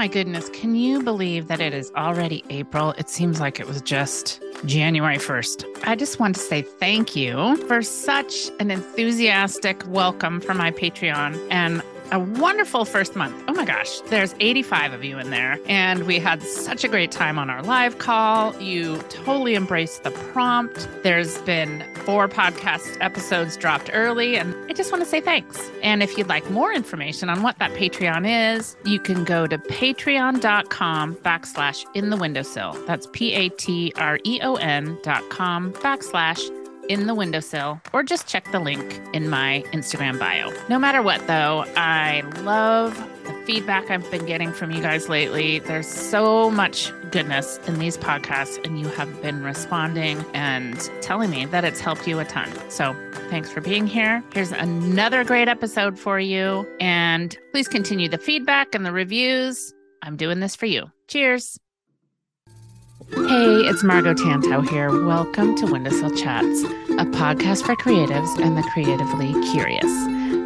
my goodness, can you believe that it is already April? It seems like it was just January 1st. I just want to say thank you for such an enthusiastic welcome for my Patreon and a wonderful first month. Oh my gosh, there's 85 of you in there. And we had such a great time on our live call. You totally embraced the prompt. There's been 4 podcast episodes dropped early. And I just want to say thanks. And if you'd like more information on what that Patreon is, you can go to patreon.com/in the windowsill. That's patreon.com/in the windowsill, or just check the link in my Instagram bio. No matter what, though, I love the feedback I've been getting from you guys lately. There's so much goodness in these podcasts, and you have been responding and telling me that it's helped you a ton. So thanks for being here. Here's another great episode for you, and please continue the feedback and the reviews. I'm doing this for you. Cheers. Hey, it's Margo Tantow here. Welcome to Windowsill Chats, a podcast for creatives and the creatively curious.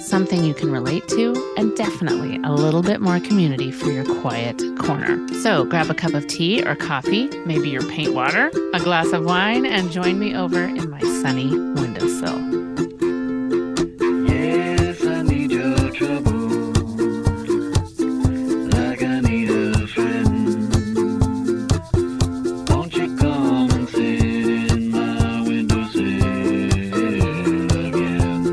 something you can relate to, and definitely a little bit more community for your quiet corner. So grab a cup of tea or coffee, maybe your paint water, a glass of wine, and join me over in my sunny windowsill. Yes, I need your trouble, like I need a friend. Won't you come and sit in my windowsill again?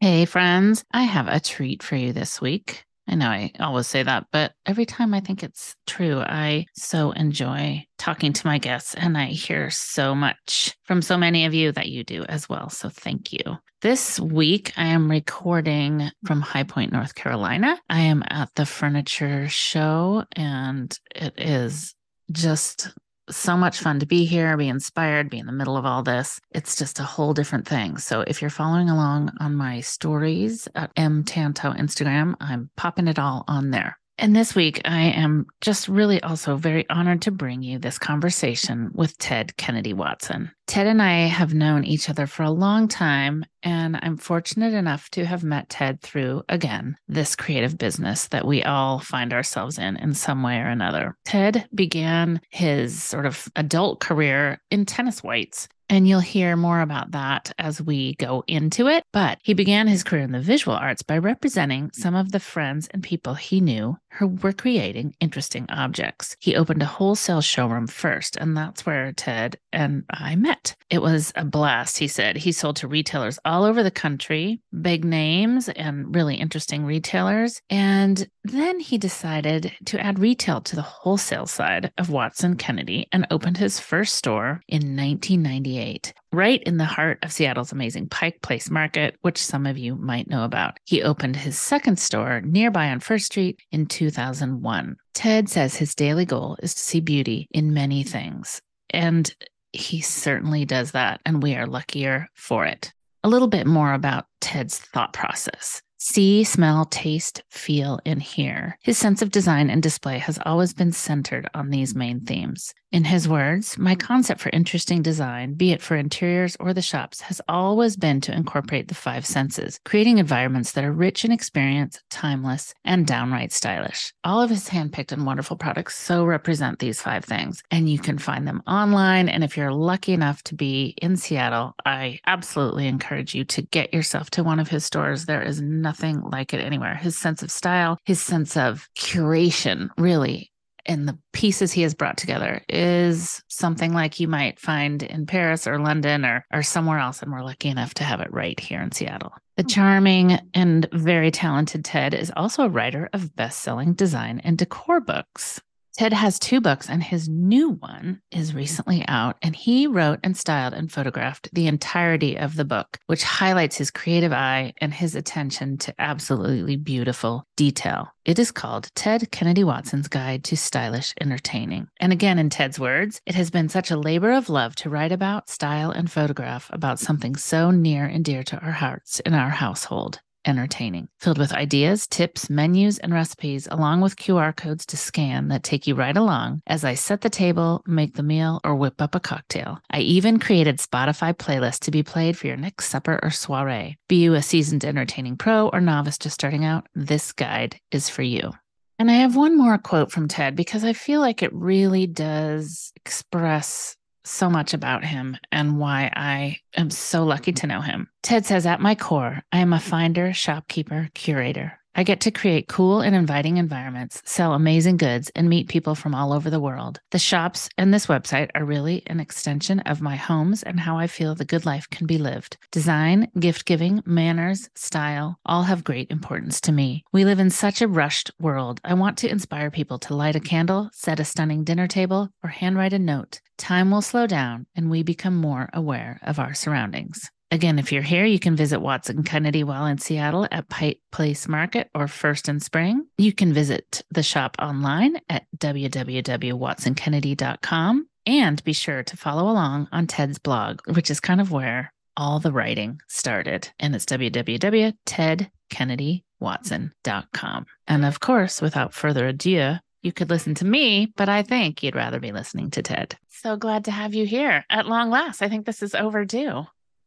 Hey friends, I have a treat for you this week. I know I always say that, but every time I think it's true, I so enjoy talking to my guests, and I hear so much from so many of you that you do as well. So thank you. This week, I am recording from High Point, North Carolina. I am at the furniture show, and it is just so much fun to be here, be inspired, be in the middle of all this. It's just a whole different thing. So if you're following along on my stories at M Tantow Instagram, I'm popping it all on there. And this week, I am just really also very honored to bring you this conversation with Ted Kennedy Watson. Ted and I have known each other for a long time, and I'm fortunate enough to have met Ted through, again, this creative business that we all find ourselves in some way or another. Ted began his sort of adult career in tennis whites, and you'll hear more about that as we go into it. But he began his career in the visual arts by representing some of the friends and people he knew who were creating interesting objects. He opened a wholesale showroom first, and that's where Ted and I met. It was a blast, he said. He sold to retailers all over the country, big names and really interesting retailers. And then he decided to add retail to the wholesale side of Watson Kennedy and opened his first store in 1998. Right in the heart of Seattle's amazing Pike Place Market, which some of you might know about. He opened his second store nearby on First Street in 2001. Ted says his daily goal is to see beauty in many things, and he certainly does that, and we are luckier for it. A little bit more about Ted's thought process. See, smell, taste, feel, and hear. His sense of design and display has always been centered on these main themes. In his words, my concept for interesting design, be it for interiors or the shops, has always been to incorporate the 5 senses, creating environments that are rich in experience, timeless, and downright stylish. All of his handpicked and wonderful products so represent these 5 things, and you can find them online. And if you're lucky enough to be in Seattle, I absolutely encourage you to get yourself to one of his stores. There is nothing like it anywhere. His sense of style, his sense of curation, really, and the pieces he has brought together is something like you might find in Paris or London or somewhere else. And we're lucky enough to have it right here in Seattle. The charming and very talented Ted is also a writer of best-selling design and decor books. Ted has two books, and his new one is recently out, and he wrote and styled and photographed the entirety of the book, which highlights his creative eye and his attention to absolutely beautiful detail. It is called Ted Kennedy Watson's Guide to Stylish Entertaining. And again, in Ted's words, it has been such a labor of love to write about, style, and photograph about something so near and dear to our hearts in our household. Entertaining, filled with ideas, tips, menus, and recipes, along with QR codes to scan that take you right along as I set the table, make the meal, or whip up a cocktail. I even created Spotify playlists to be played for your next supper or soiree. Be you a seasoned entertaining pro or novice just starting out, this guide is for you. And I have one more quote from Ted because I feel like it really does express so much about him and why I am so lucky to know him. Ted says, at my core, I am a finder, shopkeeper, curator. I get to create cool and inviting environments, sell amazing goods, and meet people from all over the world. The shops and this website are really an extension of my homes and how I feel the good life can be lived. Design, gift giving, manners, style, all have great importance to me. We live in such a rushed world. I want to inspire people to light a candle, set a stunning dinner table, or handwrite a note. Time will slow down and we become more aware of our surroundings. Again, if you're here, you can visit Watson Kennedy while in Seattle at Pike Place Market or First and Spring. You can visit the shop online at www.watsonkennedy.com and be sure to follow along on Ted's blog, which is kind of where all the writing started. And it's www.tedkennedywatson.com. And of course, without further ado, you could listen to me, but I think you'd rather be listening to Ted. So glad to have you here at long last. I think this is overdue.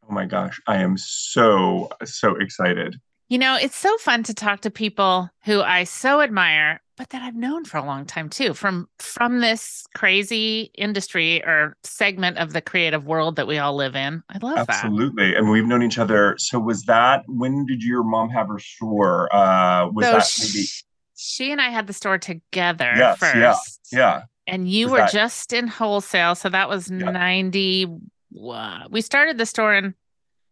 Oh my gosh, I am so excited. You know, it's so fun to talk to people who I so admire, but that I've known for a long time too, from this crazy industry or segment of the creative world that we all live in. I love that. Absolutely. And we've known each other. So was that, when did your mom have her store? She and I had the store together first. Yeah. And you were just in wholesale. So that was 90. Wow. We started the store in,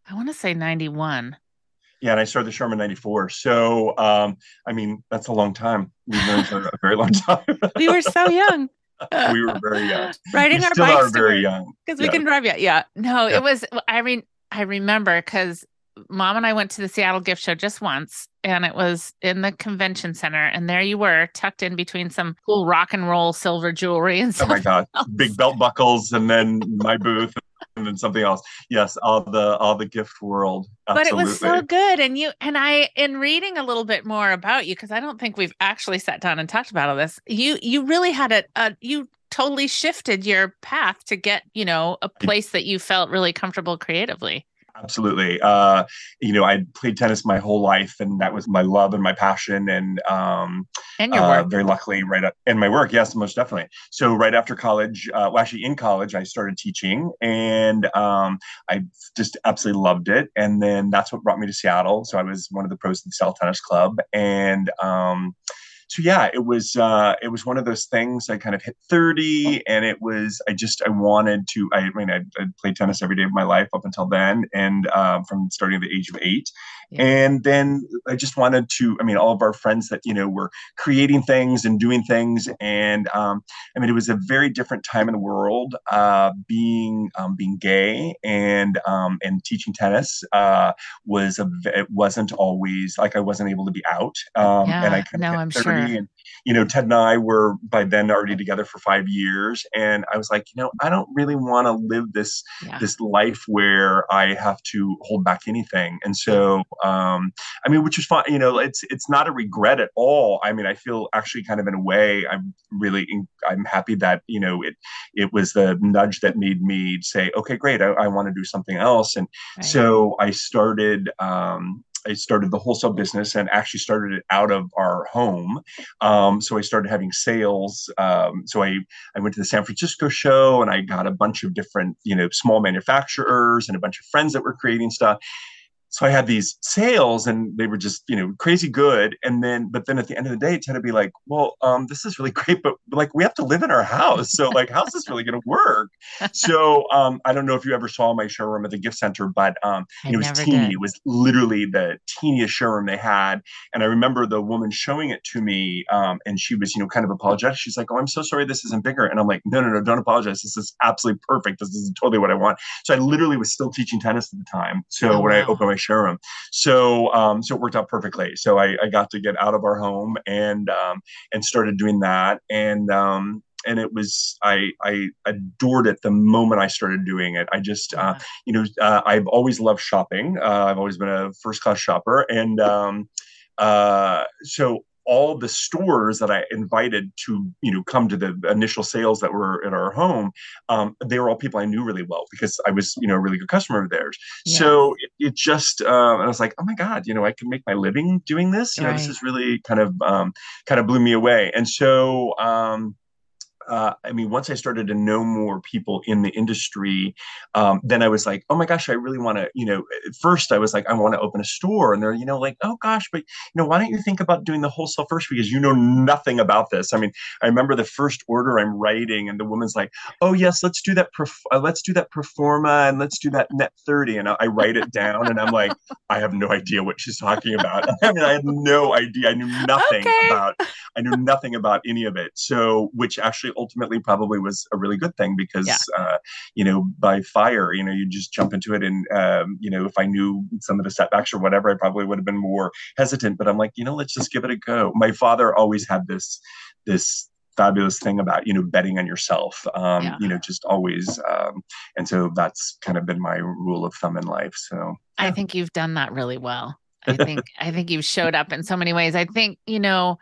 I want to say 91. Yeah. And I started the showroom in 94. So, I mean, that's a long time. We've known each other a very long time. We were so young. We were very young. Riding our bikes. We are very young. Because we can drive yet. Yeah. No, it was, I remember because Mom and I went to the Seattle gift show just once, and it was in the convention center. And there you were, tucked in between some cool rock and roll silver jewelry and stuff. Oh my God. Else. Big belt buckles. And then my booth. And then something else. Yes, all the gift world. Absolutely. But it was so good. And you and I, in reading a little bit more about you, because I don't think we've actually sat down and talked about all this. You really had you totally shifted your path to get, you know, a place that you felt really comfortable creatively. Absolutely. You know, I played tennis my whole life, and that was my love and my passion. And your work. Very luckily, right up in my work. Yes, most definitely. So right after college, in college, I started teaching, and I just absolutely loved it. And then that's what brought me to Seattle. So I was one of the pros of the Seattle tennis club, and so yeah, it was one of those things. I kind of hit 30, and it was, I wanted to, I'd played tennis every day of my life up until then. And from starting at the age of 8, and then I just wanted to, all of our friends that, you know, were creating things and doing things. And it was a very different time in the world, being gay and teaching tennis it wasn't always like I wasn't able to be out. And I kind of, I'm sure. And, you know, Ted and I were by then already together for 5 years. And I was like, you know, I don't really want to live this life where I have to hold back anything. And so, which is fine. You know, it's not a regret at all. I mean, I feel actually kind of in a way, I'm happy that, you know, it was the nudge that made me say, okay, great. I want to do something else. And so I started, I started the wholesale business, and actually started it out of our home. So I started having sales. So I went to the San Francisco show, and I got a bunch of different, you know, small manufacturers and a bunch of friends that were creating stuff. So I had these sales and they were just, you know, crazy good. And then, but then at the end of the day, it tended to be like, well, this is really great, but like, we have to live in our house. So like, how's this really going to work? So I don't know if you ever saw my showroom at the gift center, but it was teeny. It was literally the teeniest showroom they had. And I remember the woman showing it to me and she was, you know, kind of apologetic. She's like, oh, I'm so sorry this isn't bigger. And I'm like, no, don't apologize. This is absolutely perfect. This is totally what I want. So I literally was still teaching tennis at the time. So I opened my showroom. So so it worked out perfectly. So I got to get out of our home and started doing that. And it was, I adored it the moment I started doing it. I just, I've always loved shopping. I've always been a first-class shopper. And so all the stores that I invited to, you know, come to the initial sales that were at our home, they were all people I knew really well because I was, you know, a really good customer of theirs. Yeah. So it just, I was like, oh my God, you know, I can make my living doing this. You know, this is really kind of blew me away. And so, once I started to know more people in the industry, then I was like, oh my gosh, I really want to, you know, at first I was like, I want to open a store. And they're, you know, like, oh gosh, but, you know, why don't you think about doing the wholesale first? Because you know nothing about this. I mean, I remember the first order I'm writing and the woman's like, oh yes, let's do that. Let's do that Performa and let's do that Net 30. And I write it down and I'm like, I have no idea what she's talking about. I mean, I had no idea. I knew nothing about any of it. So, which actually ultimately probably was a really good thing because, by fire, you know, you just jump into it. And, if I knew some of the setbacks or whatever, I probably would have been more hesitant, but I'm like, you know, let's just give it a go. My father always had this fabulous thing about, you know, betting on yourself, just always. And so that's kind of been my rule of thumb in life. So I think you've done that really well. I think you've showed up in so many ways. I think, you know,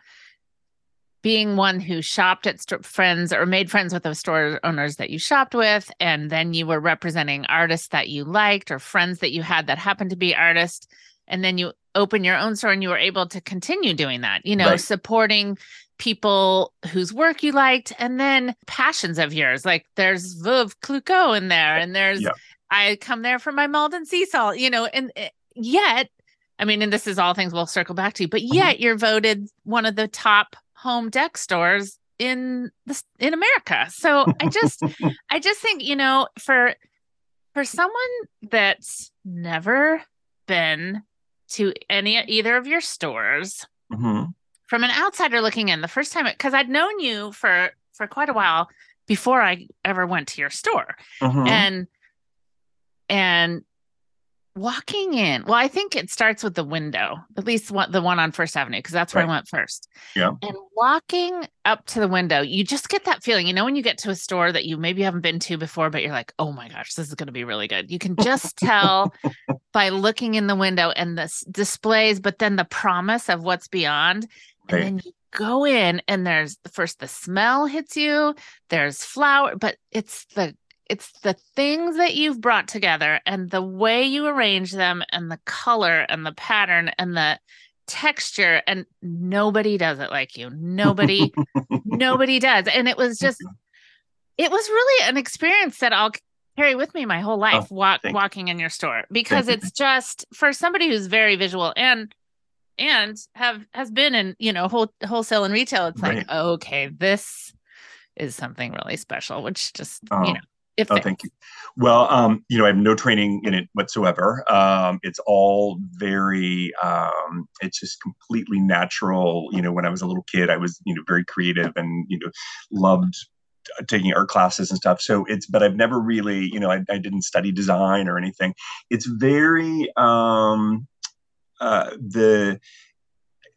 being one who shopped at friends or made friends with the store owners that you shopped with, and then you were representing artists that you liked or friends that you had that happened to be artists, and then you open your own store and you were able to continue doing that, you know, supporting people whose work you liked and then passions of yours. Like there's Veuve Clicquot in there and there's, I come there for my Maldon sea salt, you know, and yet, I mean, and this is all things we'll circle back to, but yet you're voted one of the top home deck stores in America. So I just think, you know, for someone that's never been to either of your stores, mm-hmm. from an outsider looking in the first time, because I'd known you for quite a while before I ever went to your store, mm-hmm. and walking in, well, I think it starts with the window, at least the one on First Avenue, because that's where I went first. Yeah. And walking up to the window, you just get that feeling, you know, when you get to a store that you maybe haven't been to before, but you're like, oh my gosh, this is going to be really good. You can just tell by looking in the window and the displays, but then the promise of what's beyond. Right. And then you go in and there's first the smell hits you, there's flower, but it's the things that you've brought together and the way you arrange them and the color and the pattern and the texture, and nobody does it like you. Nobody does. And it was really an experience that I'll carry with me my whole life, walking in your store, because it's just for somebody who's very visual and has been in, you know, wholesale and retail. It's like, okay, this is something really special, which just, you know. Thank you. Well, I have no training in it whatsoever. It's all very, it's just completely natural. You know, when I was a little kid, I was, you know, very creative and, you know, loved taking art classes and stuff. So but I've never really, you know, I didn't study design or anything. It's very,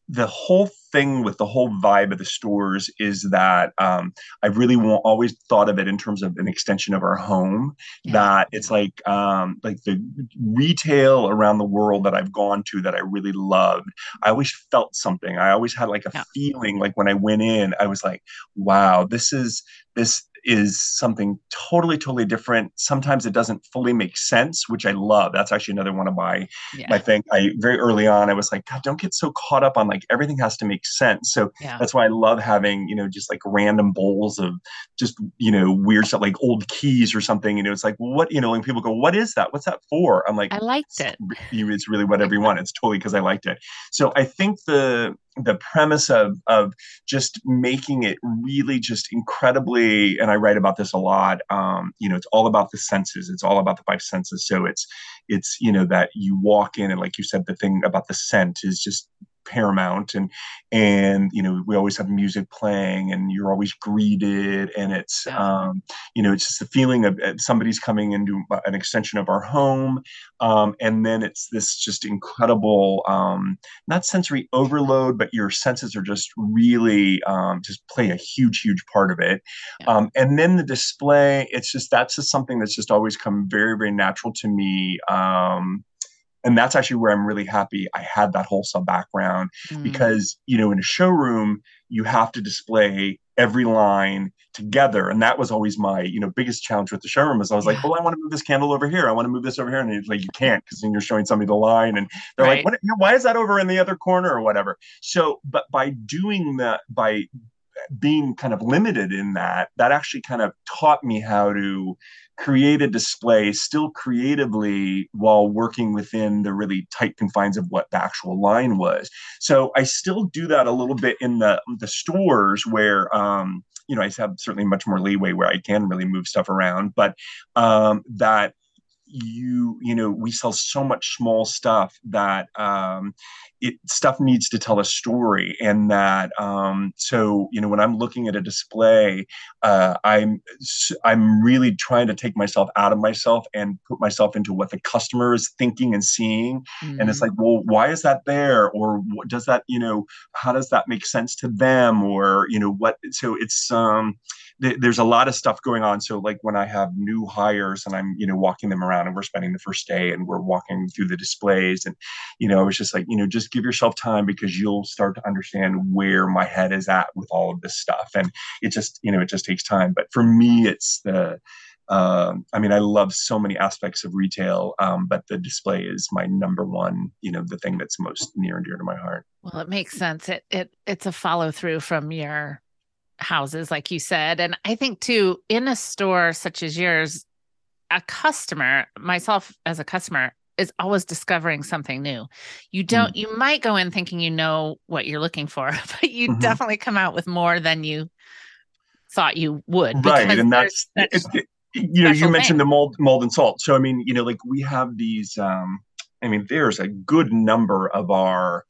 the whole thing with the whole vibe of the stores is that I've really always thought of it in terms of an extension of our home, that it's like the retail around the world that I've gone to that I really loved. I always felt something. I always had like a feeling, like when I went in, I was like, wow, this is something totally, totally different. Sometimes it doesn't fully make sense, which I love. That's actually another one of my thing. I very early on, I was like, God, don't get so caught up on like everything has to make sense. So that's why I love having, you know, just like random bowls of just, you know, weird stuff like old keys or something. You know, it's like, well, what, you know, and people go, what is that? What's that for? I'm like, I liked it. It's really whatever you want. It's totally because I liked it. So I think the premise of just making it really just incredibly, and I write about this a lot, you know, it's all about the senses. It's all about the five senses. So it's, you know, that you walk in and like you said, the thing about the scent is just paramount, and you know, we always have music playing and you're always greeted, and it's you know, it's just the feeling of somebody's coming into an extension of our home, and then it's this just incredible not sensory overload, but your senses are just really just play a huge part of it. And then the display, it's just, that's just something that's just always come very, very natural to me. And that's actually where I'm really happy I had that wholesale background, because, you know, in a showroom, you have to display every line together. And that was always my, you know, biggest challenge with the showroom is I was like, well, I want to move this candle over here. I want to move this over here. And it's like, you can't, because then you're showing somebody the line and they're like, what, you know, why is that over in the other corner or whatever? So, but by doing that, by being kind of limited in that, that actually kind of taught me how to create a display still creatively while working within the really tight confines of what the actual line was. So I still do that a little bit in the stores where, you know, I have certainly much more leeway where I can really move stuff around, but that you know, we sell so much small stuff that stuff needs to tell a story, and that so, you know, when I'm looking at a display, I'm really trying to take myself out of myself and put myself into what the customer is thinking and seeing. And it's like, well, why is that there, or what does that, you know, how does that make sense to them, or, you know, what? So it's there's a lot of stuff going on. So like when I have new hires and I'm, you know, walking them around and we're spending the first day and we're walking through the displays, and, you know, I was just like, you know, just give yourself time, because you'll start to understand where my head is at with all of this stuff. And it just, you know, it just takes time. But for me, it's the, I mean, I love so many aspects of retail, but the display is my number one, you know, the thing that's most near and dear to my heart. Well, it makes sense. It's a follow through from your houses, like you said. And I think too, in a store such as yours, a customer, myself as a customer, is always discovering something new. You don't, you might go in thinking you know what you're looking for, but you definitely come out with more than you thought you would. Right. And that's you know, you mentioned the mold and salt. So, I mean, you know, like we have these, I mean, there's a good number of our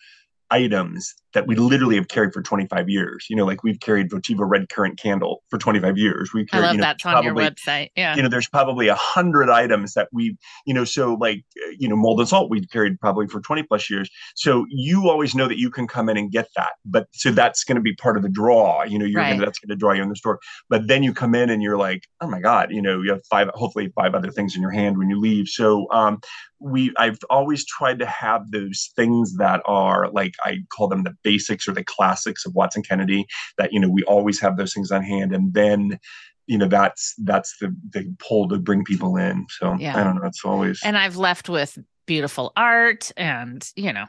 items that we literally have carried for 25 years. You know, like we've carried Votivo red currant candle for 25 years. We've carried, I love, you know, that's probably, on your website. Yeah. You know, there's probably 100 items that we've, you know, so like, you know, mold and salt we've carried probably for 20 plus years. So you always know that you can come in and get that. But so that's going to be part of the draw. You know, you're right. That's going to draw you in the store. But then you come in and you're like, oh my God, you know, you have hopefully five other things in your hand when you leave. So I've always tried to have those things that are like, I call them the basics or the classics of Watson Kennedy, that, you know, we always have those things on hand. And then, you know, that's the pull to bring people in. So I don't know. It's always, and I've left with beautiful art and, you know,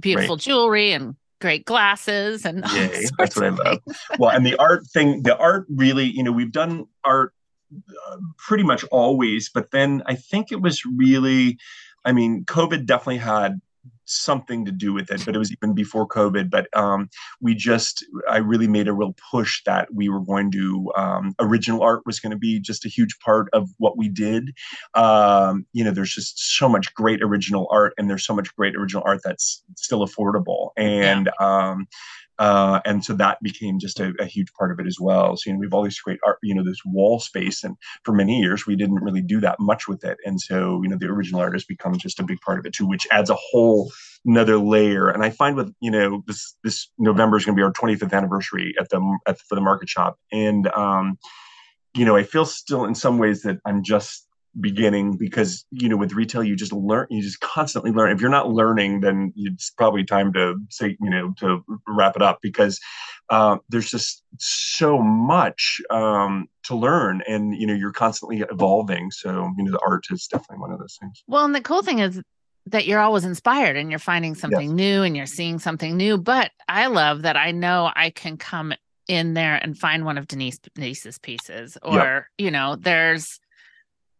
beautiful jewelry and great glasses and that's what I love. Well, and the art really, you know, we've done art pretty much always, but then I think it was really, I mean, COVID definitely had something to do with it, but it was even before COVID. But I really made a real push that we were going to, original art was going to be just a huge part of what we did. You know, there's just so much great original art, and there's so much great original art that's still affordable. And, and so that became just a huge part of it as well. So, you know, we've all this great art, you know, this wall space, and for many years we didn't really do that much with it. And so, you know, the original art has become just a big part of it too, which adds a whole another layer. And I find with, you know, this November is going to be our 25th anniversary for the market shop. And, you know, I feel still in some ways that I'm just beginning, because, you know, with retail, you just constantly learn. If you're not learning, then it's probably time to say, you know, to wrap it up, because There's just so much to learn, and you're constantly evolving. So the art is definitely one of those things. Well, and the cool thing is that you're always inspired and you're finding something new and you're seeing something new. But I love that I know I can come in there and find one of Denise's pieces, or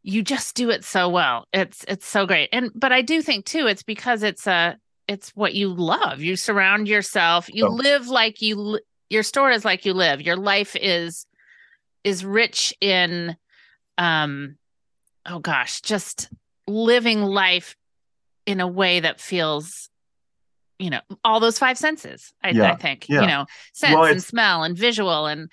you just do it so well. It's so great. But I do think too, it's because it's what you love. You surround yourself. You live like your store is like you live. Your life is rich in, just living life in a way that feels, all those five senses. I think, sense and smell and visual and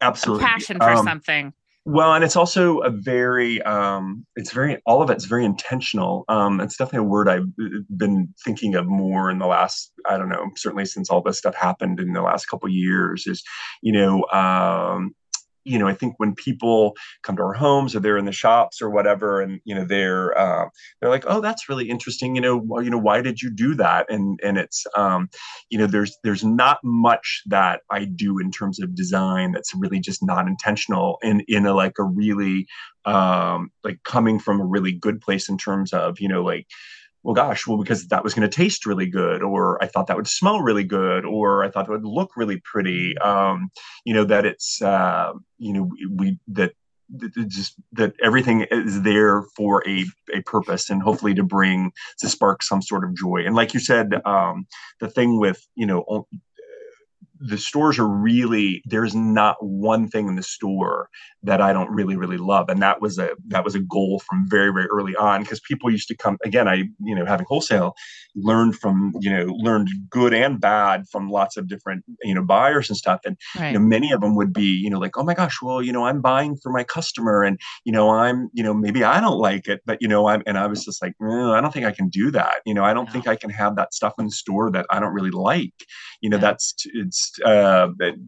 absolutely passion for something. Well, and it's also a very, all of it's very intentional. It's definitely a word I've been thinking of more in the last, I don't know, certainly since all this stuff happened in the last couple of years is, I think when people come to our homes or they're in the shops or whatever, and they're like, "Oh, that's really interesting. Why did you do that?" And it's, there's not much that I do in terms of design that's really just not intentional and in a really coming from a really good place in terms of because that was going to taste really good, or I thought that would smell really good, or I thought it would look really pretty. That it's, that everything is there for a purpose, and hopefully to spark some sort of joy. And like you said, the thing with, the stores are really, there's not one thing in the store that I don't really, really love. And that was a goal from very, very early on, because people used to come again. I, having wholesale, learned good and bad from lots of different, buyers and stuff. And right. Many of them would be, "Oh my gosh, well, I'm buying for my customer, and, I'm, maybe I don't like it, but, I was just like, no, I don't think I can do that. I don't think I can have that stuff in the store that I don't really like, it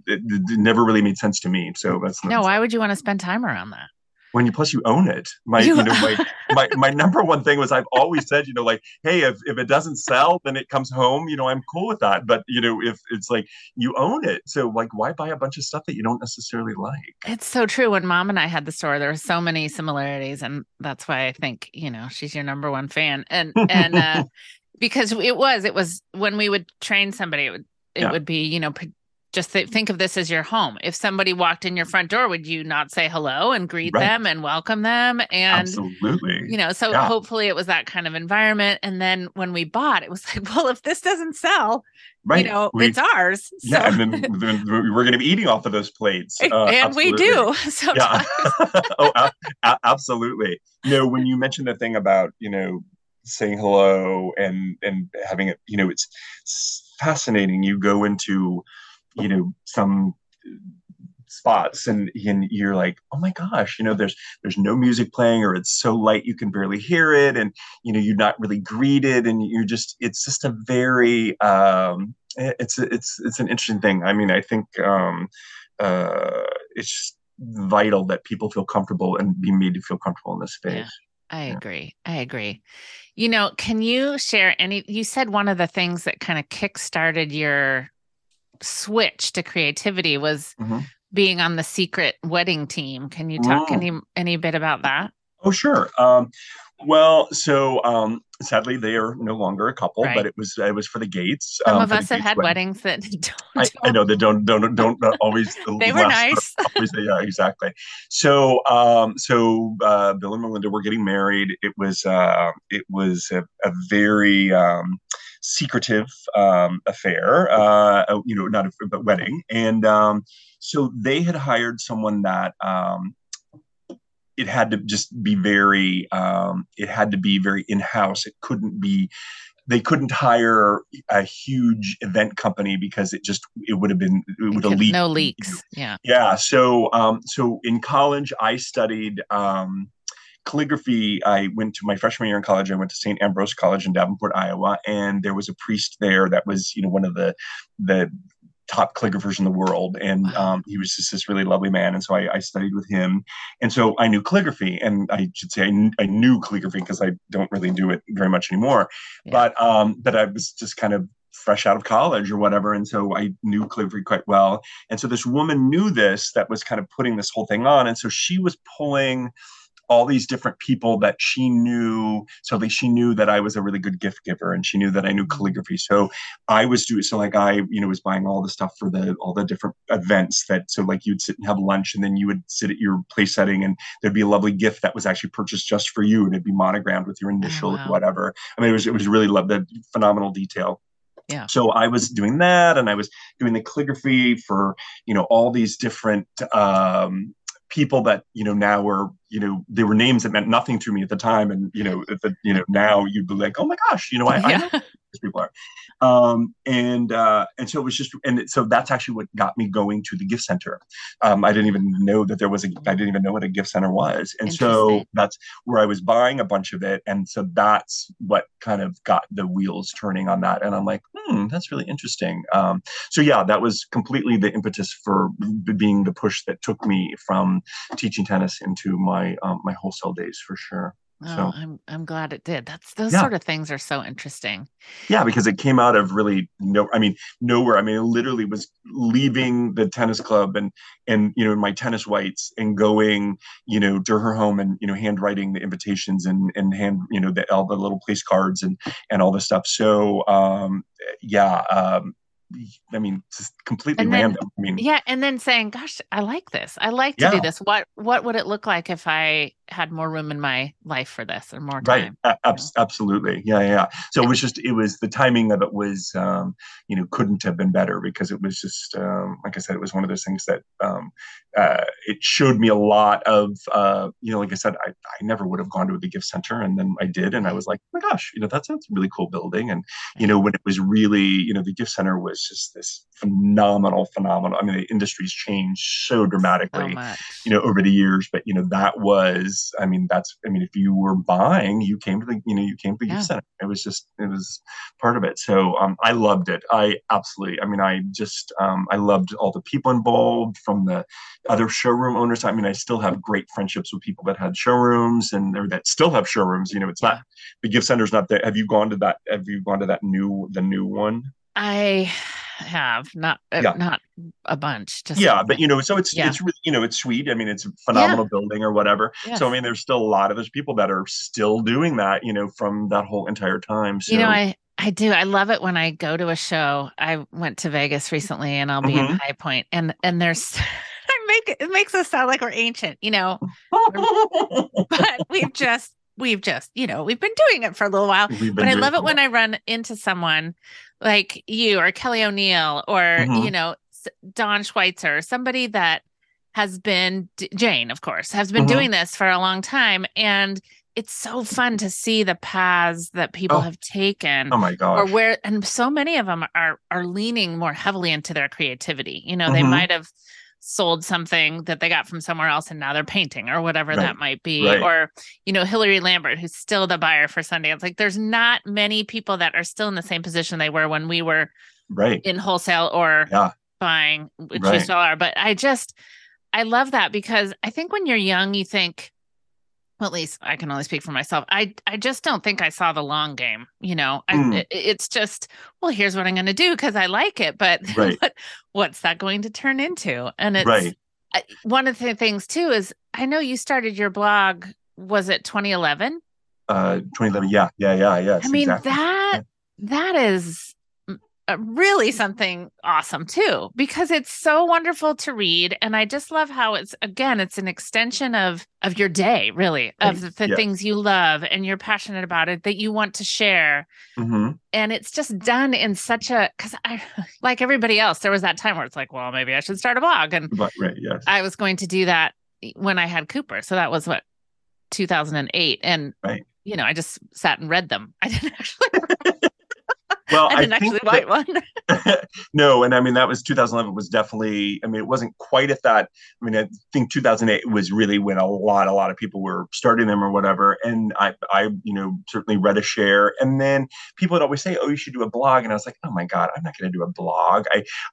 never really made sense to me." So that's why would you want to spend time around that? Plus you own it. My number one thing was, I've always said, hey, if it doesn't sell, then it comes home, I'm cool with that. But if it's like you own it, so why buy a bunch of stuff that you don't necessarily like? It's so true. When Mom and I had the store, there were so many similarities, and that's why I think, she's your number one fan. And because it was when we would train somebody, it would be, just think of this as your home. If somebody walked in your front door, would you not say hello and greet them and welcome them? And absolutely, hopefully it was that kind of environment. And then when we bought, it was like, well, if this doesn't sell, it's ours. So. Yeah, and then we're going to be eating off of those plates. And absolutely. We do sometimes. Yeah. Absolutely. When you mentioned the thing about, saying hello and having it, it's fascinating. You go into, some spots and you're like, "Oh my gosh, there's no music playing, or it's so light you can barely hear it." And, you're not really greeted, and it's just a very, it's an interesting thing. I mean, I think, it's just vital that people feel comfortable and be made to feel comfortable in this space. Yeah. I agree. Can you share you said one of the things that kind of kickstarted your switch to creativity was being on the secret wedding team. Can you talk any bit about that? Oh, sure. Sadly, they are no longer a couple, but it was for the Gates. Some of us have had weddings that don't. I know that don't always. They were nice. Yeah, exactly. So Bill and Melinda were getting married. It was a very secretive affair. Not but wedding, and so they had hired someone that. It had to just be very, it had to be very in-house. It couldn't be, they couldn't hire a huge event company because it would have leaked. No leaks. Yeah. So in college I studied, calligraphy. My freshman year in college, I went to St. Ambrose College in Davenport, Iowa. And there was a priest there that was, one of the top calligraphers in the world. And he was just this really lovely man. And so I studied with him. And so I knew calligraphy, and I should say I knew calligraphy because I don't really do it very much anymore. Yeah. But I was just kind of fresh out of college or whatever. And so I knew Clifford quite well. And so this woman knew this, that was kind of putting this whole thing on. And so she was pulling all these different people that she knew. So like, she knew that I was a really good gift giver, and she knew that I knew calligraphy. So I was doing, so like I, you know, was buying all the stuff for the, all the different events that, so like you'd sit and have lunch, and then you would sit at your place setting, and there'd be a lovely gift that was actually purchased just for you. And it'd be monogrammed with your initial, oh, wow, whatever. I mean, it was really the phenomenal detail. Yeah. So I was doing that, and I was doing the calligraphy for, you know, all these different, people that, you know, now were, you know, they were names that meant nothing to me at the time. And, you know, now you'd be like, oh my gosh, you know, I know who these people are. And so it was just, and so that's actually what got me going to the gift center. I didn't even know that there was I didn't even know what a gift center was. And so that's where I was buying a bunch of it. And so that's what kind of got the wheels turning on that. And I'm like, that's really interesting. So yeah, that was completely the impetus for being the push that took me from teaching tennis into my wholesale days, for sure. Oh, so I'm glad it did. Those sort of things are so interesting. Yeah, because it came out of really nowhere. I mean, it literally was leaving the tennis club and you know, in my tennis whites, and going, you know, to her home and, you know, handwriting the invitations and hand, you know, all the little place cards and all this stuff. So I mean, just completely random. I mean, yeah. And then saying, gosh, I like this. I like to do this. What would it look like if I had more room in my life for this, or more time? Right. Absolutely. Yeah. So it was just, the timing of it was, you know, couldn't have been better, because it was just, like I said, it was one of those things that, it showed me a lot of, you know, like I said, I never would have gone to the gift center, and then I did. And I was like, oh my gosh, you know, that sounds really cool building. And, you know, when it was really, you know, the gift center was just this phenomenal. I mean, the industry's changed so dramatically, so you know, over the years, but, you know, that was, I mean, that's, I mean, if you were buying, you came to the gift center. It was part of it. So, I loved it. I loved all the people involved, from the other showroom owners. I mean, I still have great friendships with people that had showrooms that still have showrooms. You know, it's not, the gift center's not there. Have you gone to that the new one? I have not a bunch. But you know, so it's really, you know, it's sweet. I mean, it's a phenomenal building or whatever. Yes. So I mean, there's still a lot of those people that are still doing that, you know, from that whole entire time. So, you know, I do. I love it when I go to a show. I went to Vegas recently, and I'll be in High Point, and there's. It makes us sound like we're ancient, you know. But we've just, you know, we've been doing it for a little while. But I love it when I run into someone like you, or Kelly O'Neill, or, you know, Don Schweitzer, somebody that has been, Jane, of course, has been doing this for a long time. And it's so fun to see the paths that people have taken. Oh my gosh. And so many of them are leaning more heavily into their creativity. You know, they might have sold something that they got from somewhere else, and now they're painting or whatever that might be. Right. Or, you know, Hillary Lambert, who's still the buyer for Sundance. Like, there's not many people that are still in the same position they were when we were in wholesale or buying, which we still are. But I love that, because I think when you're young, you think, well, at least I can only speak for myself. I just don't think I saw the long game. You know, it's just, well, here's what I'm going to do because I like it. But what's that going to turn into? And it's one of the things too is, I know you started your blog. Was it 2011? 2011. Yeah. I mean, exactly. That is really something awesome too, because it's so wonderful to read. And I just love how it's an extension of your day, really, of the things you love and you're passionate about it, that you want to share. And it's just done in such a, because I, like everybody else, there was that time where it's like, well, maybe I should start a blog. And I was going to do that when I had Cooper. So that was 2008. And, you know, I just sat and read them. I didn't actually Well, I didn't actually write one. No, and I mean, that was 2011 was definitely, I mean, it wasn't quite at that. I mean, I think 2008 was really when a lot of people were starting them or whatever. And I you know, certainly read a share. And then people would always say, oh, you should do a blog. And I was like, oh my God, I'm not going to do a blog.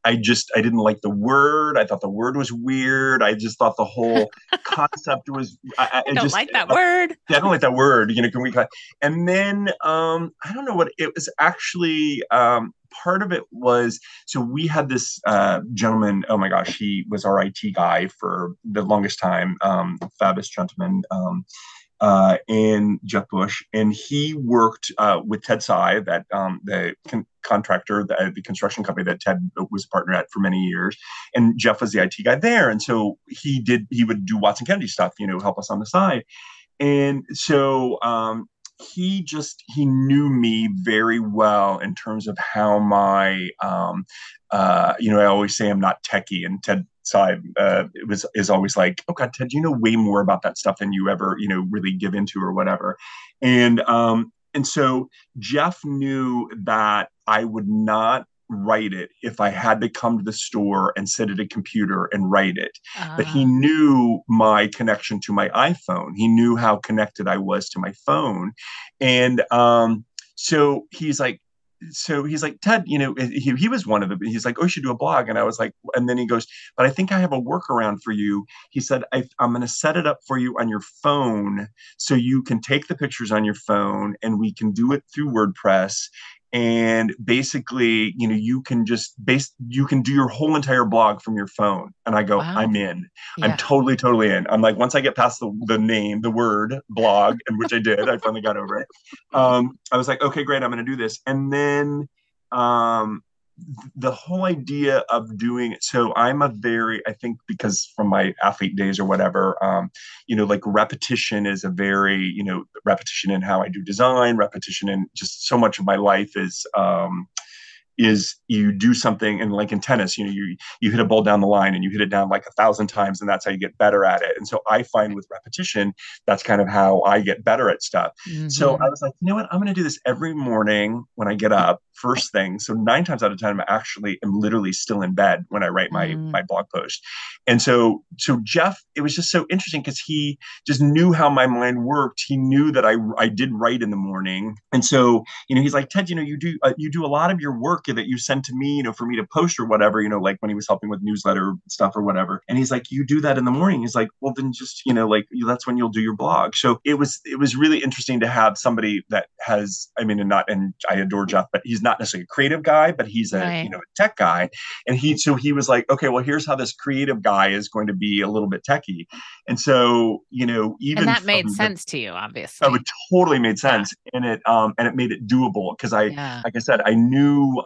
I didn't like the word. I thought the word was weird. I just thought the whole concept was. I don't like that word. You know, and then I don't know what it was actually. actually, part of it was, so we had this gentleman, oh my gosh, he was our IT guy for the longest time, fabulous gentleman, and Jeff Bush, and he worked with Ted Sai, that the contractor, the construction company that Ted was a partner at for many years, and Jeff was the IT guy there, and so he would do Watson Kennedy stuff, you know, help us on the side, and so he knew me very well in terms of how my you know, I always say I'm not techie, and Ted Side is always like, oh God, Ted, you know way more about that stuff than you ever, you know, really give into or whatever. And so Jeff knew that I would not write it if I had to come to the store and sit at a computer and write it. But he knew my connection to my iPhone. He knew how connected I was to my phone. And so he's like, Ted, you know, he was one of them. He's like, oh, you should do a blog. And I was like, and then he goes, but I think I have a workaround for you. He said, I'm going to set it up for you on your phone so you can take the pictures on your phone and we can do it through WordPress. And basically, you know, you can do your whole entire blog from your phone. And I go, wow. I'm in. Yeah. I'm totally in. I'm like, once I get past the name, the word blog, and which I did, I finally got over it. I was like, okay, great. I'm going to do this. And then, the whole idea of doing it. So I'm I think because from my athlete days or whatever, you know, like repetition is a very, you know, repetition in how I do design, repetition in just so much of my life is you do something, and like in tennis, you know, you hit a ball down the line and you hit it down like 1,000 times, and that's how you get better at it. And so I find with repetition, that's kind of how I get better at stuff. Mm-hmm. So I was like, you know what, I'm going to do this every morning when I get up, first thing. So 9 times out of 10, I'm literally still in bed when I write my blog post. And so Jeff, it was just so interesting because he just knew how my mind worked. He knew that I did write in the morning. And so, you know, he's like, Ted, you know, you do a lot of your work that you sent to me, you know, for me to post or whatever, you know, like when he was helping with newsletter stuff or whatever. And he's like, you do that in the morning. He's like, well, then just, you know, like that's when you'll do your blog. So it was really interesting to have somebody that has, I mean, and I adore Jeff, but he's not necessarily a creative guy, but he's you know, a tech guy. And so he was like, okay, well, here's how this creative guy is going to be a little bit techie. And so, you know, even. And that made sense to you, obviously. Oh, it totally made sense. Yeah. And it made it doable. Cause like I said, I knew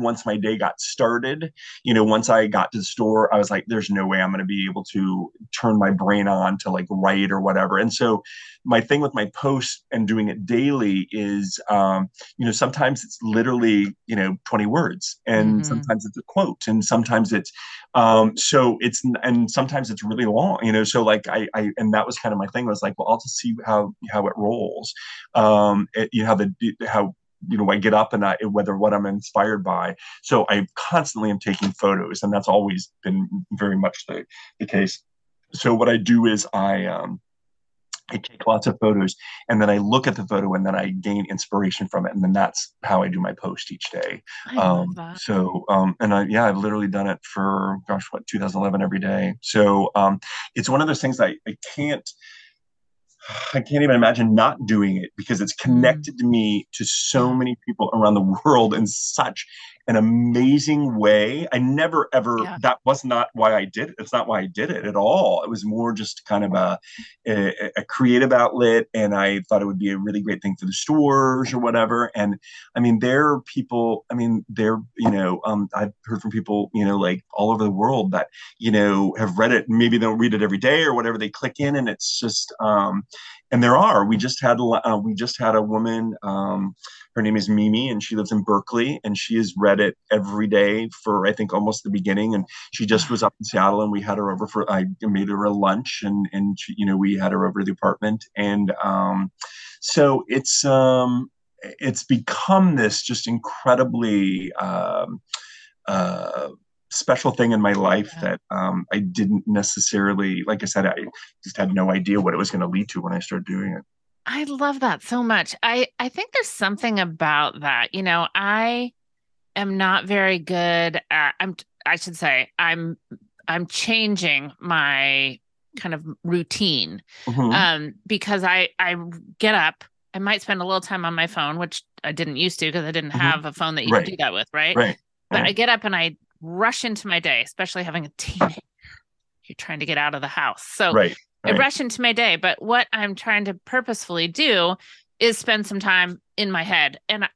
once my day got started, you know, once I got to the store, I was like, there's no way I'm going to be able to turn my brain on to like write or whatever. And so my thing with my posts and doing it daily is, you know, sometimes it's literally, you know, 20 words, and sometimes it's a quote, and sometimes it's, and sometimes it's really long, you know, so like and that was kind of my thing, was like, well, I'll just see how it rolls. You know, I get up and what I'm inspired by. So I constantly am taking photos, and that's always been very much the case. So what I do is I take lots of photos, and then I look at the photo, and then I gain inspiration from it. And then that's how I do my post each day. I've literally done it for 2011 every day. So it's one of those things that I can't even imagine not doing it, because it's connected to me to so many people around the world in such an amazing way. That was not why I did it. It's not why I did it at all. It was more just kind of a creative outlet. And I thought it would be a really great thing for the stores or whatever. And I mean, there are people, you know, I've heard from people, you know, like all over the world that, you know, have read it. Maybe they don't read it every day or whatever. They click in, and it's just, and there are. We just had a woman. Her name is Mimi, and she lives in Berkeley, and she has read it every day for, I think, almost the beginning. And she just was up in Seattle, and we had her over for. I made her a lunch, and she, you know, we had her over to the apartment, and so it's become this just incredibly special thing in my life that I didn't necessarily, like I said, I just had no idea what it was going to lead to when I started doing it. I love that so much. I think there's something about that. You know, I am not very good at, I'm changing my kind of routine because I get up, I might spend a little time on my phone, which I didn't used to, because I didn't have a phone that you could do that with, right? But I get up and I rush into my day, especially having a teenager. You're trying to get out of the house. So I rush into my day. But what I'm trying to purposefully do is spend some time in my head and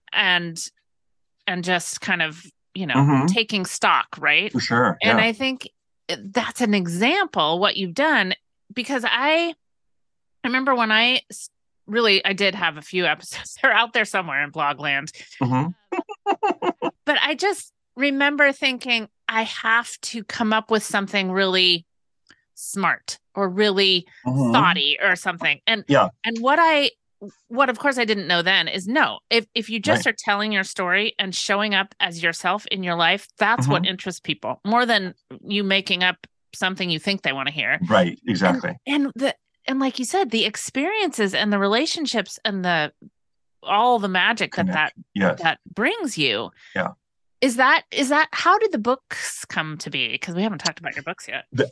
just kind of, you know, taking stock, right? For sure. And I think that's an example, what you've done, because I remember when I really, I did have a few episodes. They're out there somewhere in Blogland. But I just remember thinking, I have to come up with something really smart or really thoughty or something. And and what of course I didn't know then is if you just are telling your story and showing up as yourself in your life, that's what interests people more than you making up something you think they want to hear. Right. Exactly. And like you said, the experiences and the relationships and all the magic that brings you. Yeah. Is that how did the books come to be? Because we haven't talked about your books yet. The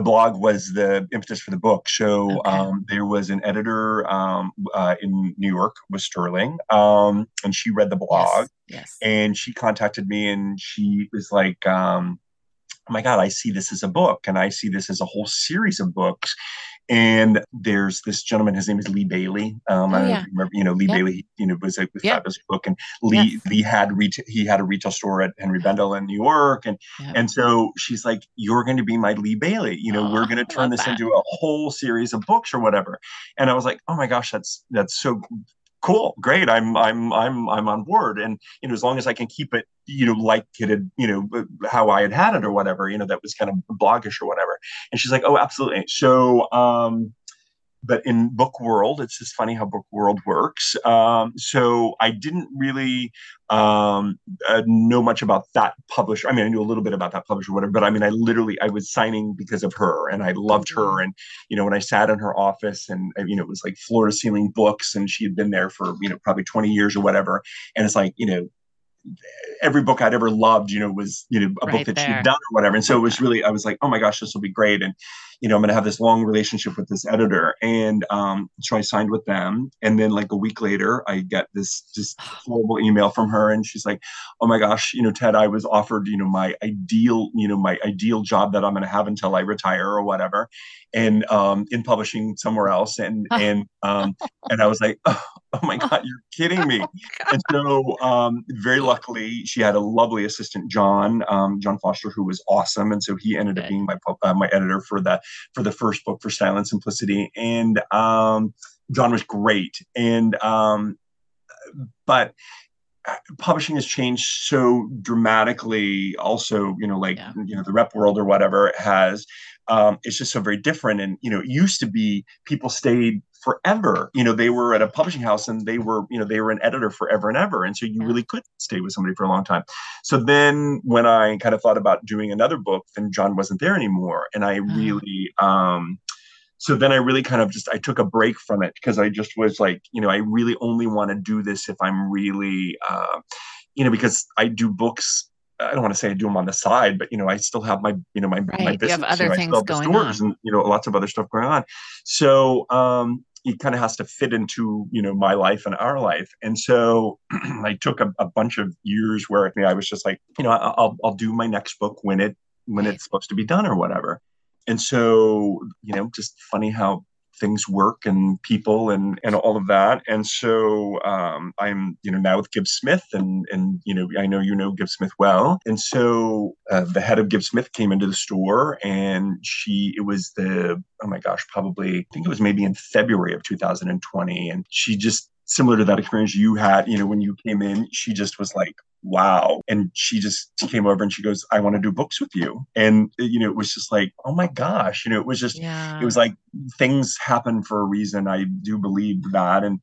blog was the impetus for the book. So there was an editor in New York with Sterling, and she read the blog. Yes. And she contacted me, and she was like, oh my God, I see this as a book, and I see this as a whole series of books. And there's this gentleman, his name is Lee Bailey. I remember, Lee Bailey, was a fabulous book. And Lee had he had a retail store at Henry Bendel in New York. And and so she's like, you're going to be my Lee Bailey. We're going to turn this into a whole series of books or whatever. And I was like, oh my gosh, that's so cool. Great. I'm on board. And, as long as I can keep it, like it had, how I had it or whatever, that was kind of bloggish or whatever. And she's like, oh, absolutely. So, but in book world, it's just funny how book world works. So I didn't really know much about that publisher. I mean, I knew a little bit about that publisher, whatever, but I was signing because of her, and I loved her. And, when I sat in her office and, it was like floor to ceiling books, and she had been there for, probably 20 years or whatever. And it's like, every book I'd ever loved, was, a book that she'd done or whatever. And so it was really, I was like, oh my gosh, this will be great. And, I'm going to have this long relationship with this editor. And so I signed with them. And then like a week later, I get this just horrible email from her. And she's like, oh my gosh, Ted, I was offered, my ideal job that I'm going to have until I retire or whatever. And in publishing somewhere else. And I was like, oh my God, you're kidding me. And so very luckily, she had a lovely assistant, John Foster, who was awesome. And so he ended up being my editor for the first book, for Style and Simplicity. And John was great. And but publishing has changed so dramatically also, the rep world or whatever has. It's just so very different. And, it used to be people stayed forever, they were at a publishing house and they were an editor forever and ever. And so you really could stay with somebody for a long time. So then when I kind of thought about doing another book, then John wasn't there anymore. And I really, so then I really kind of I took a break from it, because I just was like, I really only want to do this if I'm really, because I do books. I don't want to say I do them on the side, but I still have my, my business, I still have the stores and, lots of other stuff going on. So, it kind of has to fit into, my life and our life. And so I took a bunch of years where I was just like, I'll do my next book when it's supposed to be done or whatever. And so, just funny how things work and people and all of that. And so I'm, now with Gibbs Smith and, I know, Gibbs Smith well. And so the head of Gibbs Smith came into the store, and it was maybe in February of 2020. And she just, similar to that experience you had, when you came in, she just was like, wow. And she just came over and she goes, I want to do books with you. And, it was just like, oh my gosh, it was just, It was like things happen for a reason. I do believe that. And,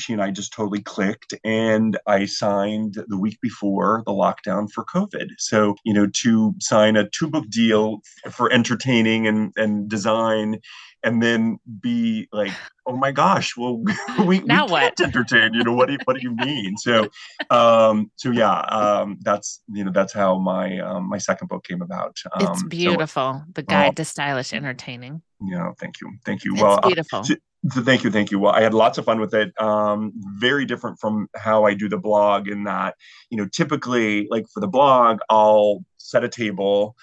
she and I just totally clicked, and I signed the week before the lockdown for COVID. So, to sign a 2-book deal for entertaining and design, and then be like, oh my gosh, well, we can't entertain, what do you mean? So, So yeah, that's, you know, that's how my my second book came about. It's beautiful, The Guide to Stylish Entertaining. Yeah, thank you. It's beautiful. Thank you. Well, I had lots of fun with it. Very different from how I do the blog in that, you know, typically, like for the blog, I'll set a table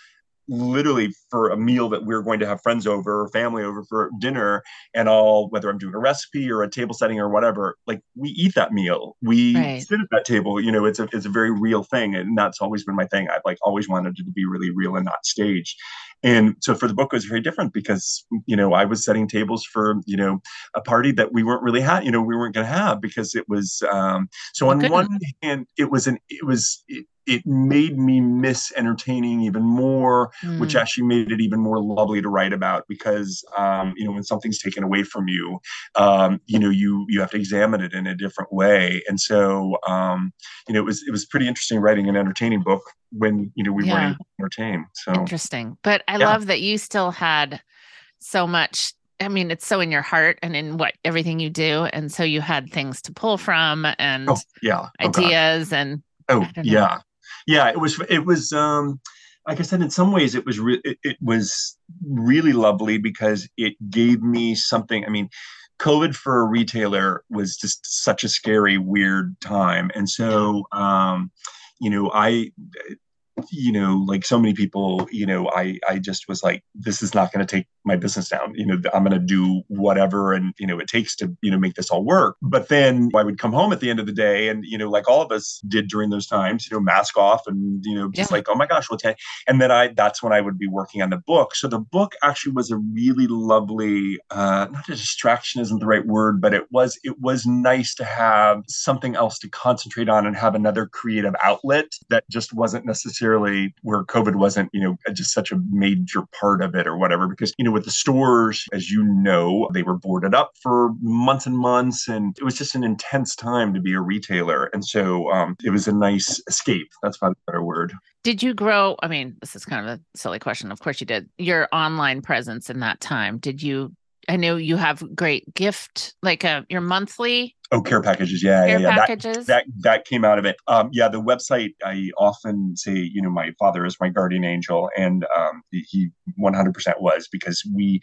literally for a meal that we're going to have friends over, family over for dinner, and all, whether I'm doing a recipe or a table setting or whatever, like we eat that meal, we sit at that table, you know, it's a very real thing. And that's always been my thing. I've like always wanted it to be really real and not staged. And so for the book, it was very different because, you know, I was setting tables for, you know, a party that we weren't really had, you know, we weren't going to have because it was, so on one hand, it made me miss entertaining even more, which actually made it even more lovely to write about because, you know, when something's taken away from you, you know, you have to examine it in a different way. And so, you know, it was pretty interesting writing an entertaining book when, you know, we weren't able to entertain. So interesting. But I love that you still had so much. I mean, it's so in your heart and in what everything you do. And so you had things to pull from and ideas and. Oh, yeah. Yeah, it was, like I said, in some ways it was really lovely because it gave me something. I mean, COVID for a retailer was just such a scary, weird time. And so, you know, you know, like so many people, you know, I just was like, this is not going to take my business down. You know, I'm going to do whatever and, you know, it takes to, you know, make this all work. But then I would come home at the end of the day and, you know, like all of us did during those times, you know, mask off and, you know, just like, oh my gosh, what can I? And then that's when I would be working on the book. So the book actually was a really lovely, not a distraction isn't the right word, but it was nice to have something else to concentrate on and have another creative outlet that just wasn't necessarily where COVID wasn't, you know, just such a major part of it or whatever, because, you know, with the stores, as you know, they were boarded up for months and months, and it was just an intense time to be a retailer. And so it was a nice escape. That's probably a better word. Did you grow? I mean, this is kind of a silly question. Of course you did. Your online presence in that time. Did you? I know you have great gift, like your monthly. Oh, care packages. Yeah. Packages. That came out of it. The website, I often say, you know, my father is my guardian angel, and he 100% was, because we've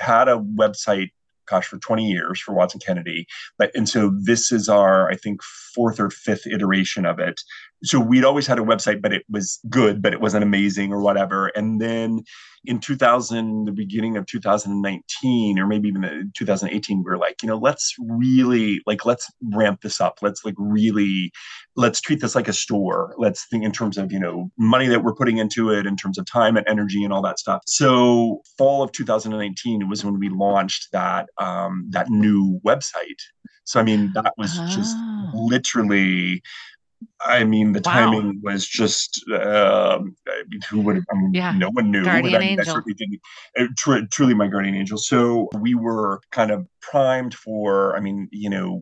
had a website, gosh, for 20 years for Watson Kennedy. And so this is our, I think, fourth or fifth iteration of it. So we'd always had a website, but it was good, but it wasn't amazing or whatever. And then in the beginning of 2019, or maybe even 2018, we were like, you know, let's really, like, let's ramp this up. Let's like really, let's treat this like a store. Let's think in terms of, you know, money that we're putting into it, in terms of time and energy and all that stuff. So fall of 2019 was when we launched that new website. So, I mean, that was just literally... I mean, the timing was just, who would have, no one knew. Guardian angel. Truly my guardian angel. So we were kind of primed for, I mean, you know,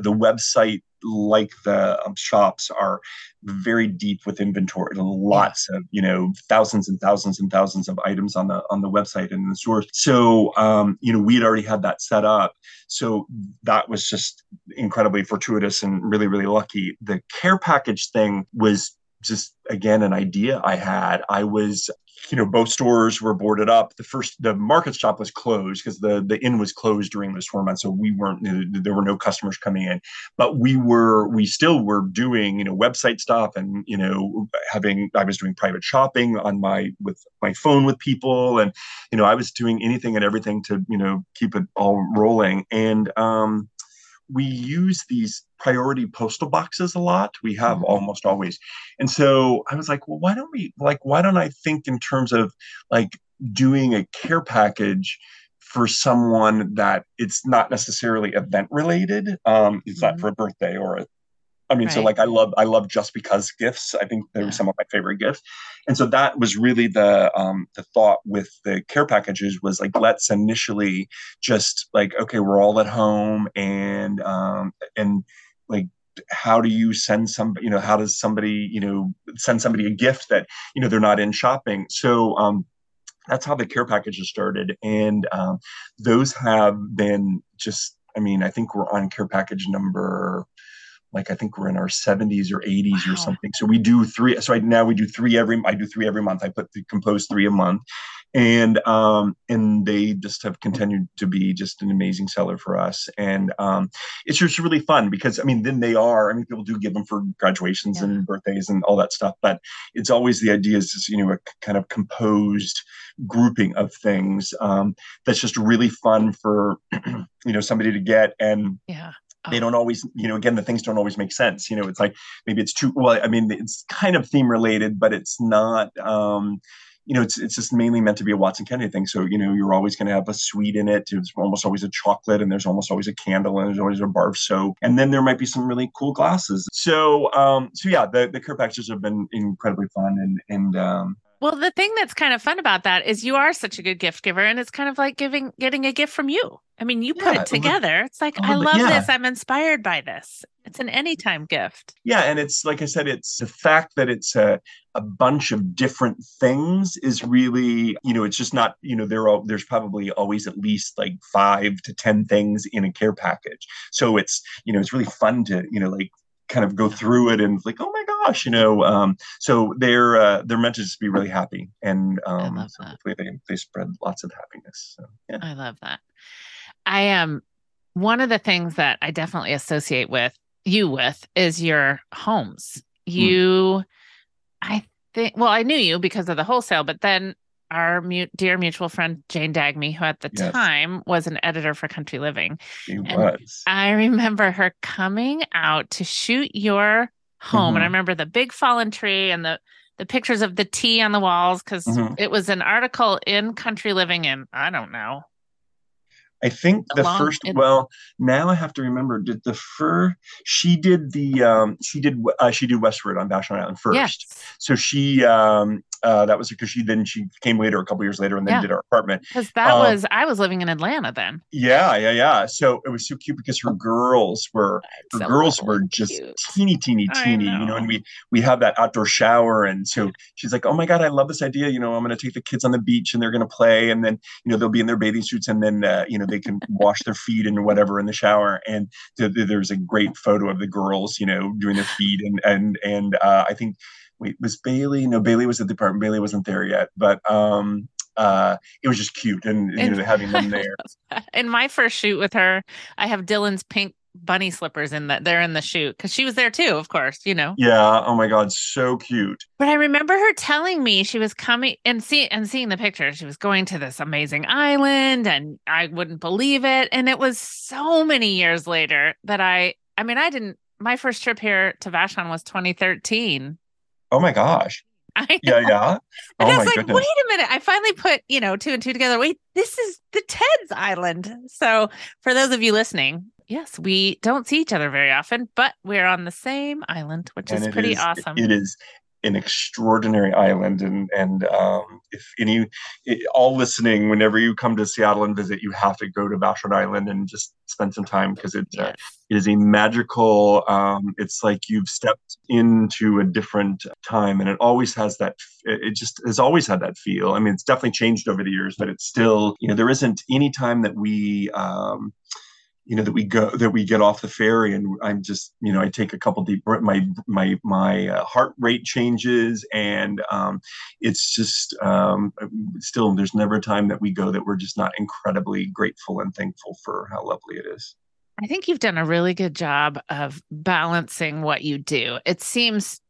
the website, like the shops, are very deep with inventory, lots of, you know, thousands and thousands and thousands of items on the website and in the stores. So, you know, we'd already had that set up. So that was just incredibly fortuitous and really, really lucky. The care package thing was just, again, an idea I had. I was, you know, both stores were boarded up. The market shop was closed because the inn was closed during the storm months. So there were no customers coming in, but we still were doing, you know, website stuff and, you know, I was doing private shopping with my phone with people. And, you know, I was doing anything and everything to, you know, keep it all rolling. And, we use these priority postal boxes a lot. We have almost always. And so I was like, well, why don't I think in terms of like doing a care package for someone that it's not necessarily event related. It's not for a birthday or so like I love just because gifts. I think they were some of my favorite gifts. And so that was really the thought with the care packages was like, let's initially just like, okay, we're all at home and like, how do you send somebody, you know, how does somebody, you know, send somebody a gift that, you know, they're not in shopping. So, that's how the care packages started. And, those have been just, I mean, I think we're on care package number like I think we're in our 70s or 80s wow. or something. So we do three. So now we do three every. I do three every month. I compose three a month, and they just have continued to be just an amazing seller for us. And it's just really fun because I mean, then they are. I mean, people do give them for graduations yeah. and birthdays and all that stuff. But it's always the idea is just, you know, a kind of composed grouping of things that's just really fun for you know somebody to get and yeah. They don't always, you know, again, the things don't always make sense. You know, it's like, maybe it's too, well, I mean, it's kind of theme related, but it's not, you know, it's just mainly meant to be a Watson Kennedy thing. So, you know, you're always going to have a sweet in it. It's almost always a chocolate and there's almost always a candle and there's always a bar of soap. And then there might be some really cool glasses. So, so yeah, the care packages have been incredibly fun and. Well, the thing that's kind of fun about that is you are such a good gift giver, and it's kind of like getting a gift from you. I mean, you put it together. It's like, I love this. I'm inspired by this. It's an anytime gift. Yeah. And it's, like I said, it's the fact that it's a bunch of different things is really, you know, it's just not, you know, there's probably always at least like 5 to 10 things in a care package. So it's, you know, it's really fun to, you know, like kind of go through it and like, oh my gosh, you know, so they're meant to just be really happy, and so hopefully they spread lots of happiness. So, yeah. I love that. I am one of the things that I definitely associate with is your homes. You, I think, well, I knew you because of the wholesale, but then our dear mutual friend, Jane Dagme, who at the yes. time was an editor for Country Living. She was. I remember her coming out to shoot your home. Mm-hmm. And I remember the big fallen tree and the pictures of the tea on the walls, because mm-hmm. it was an article in Country Living in, I don't know. I think now I have to remember, she did Westward on Vashon Island first. Yes. So she, that was because she came later, a couple years later, and then did our apartment. Because that I was living in Atlanta then. Yeah. So it was so cute because her girls were just cute. teeny, you know, and we have that outdoor shower. And so she's like, oh my God, I love this idea. You know, I'm going to take the kids on the beach and they're going to play. And then, you know, they'll be in their bathing suits and then, you know, they can wash their feet and whatever in the shower. And there's a great photo of the girls, you know, doing their feet. And I think, wait, was Bailey? No, Bailey was at the apartment. Bailey wasn't there yet, but it was just cute and you know, having them there. In my first shoot with her, I have Dylan's pink bunny slippers they're in the shoot because she was there too, of course, you know. Yeah. Oh my God, so cute. But I remember her telling me she was coming and seeing the picture. She was going to this amazing island, and I wouldn't believe it. And it was so many years later that my first trip here to Vashon was 2013. Oh my gosh. I know. Yeah. And I was like, goodness. Wait a minute. I finally put, you know, 2 and 2 together. Wait, this is the Ted's Island. So for those of you listening, yes, we don't see each other very often, but we're on the same island, which is pretty awesome. It is an extraordinary island. And if all listening, whenever you come to Seattle and visit, you have to go to Vashon Island and just spend some time because it is a magical, it's like you've stepped into a different time, and it always has that, it just has always had that feel. I mean, it's definitely changed over the years, but it's still, you know, there isn't any time that we, you know, that we get off the ferry, and I'm just, you know, I take a couple deep breaths, my heart rate changes, and it's just still, there's never a time that we go that we're just not incredibly grateful and thankful for how lovely it is. I think you've done a really good job of balancing what you do. It seems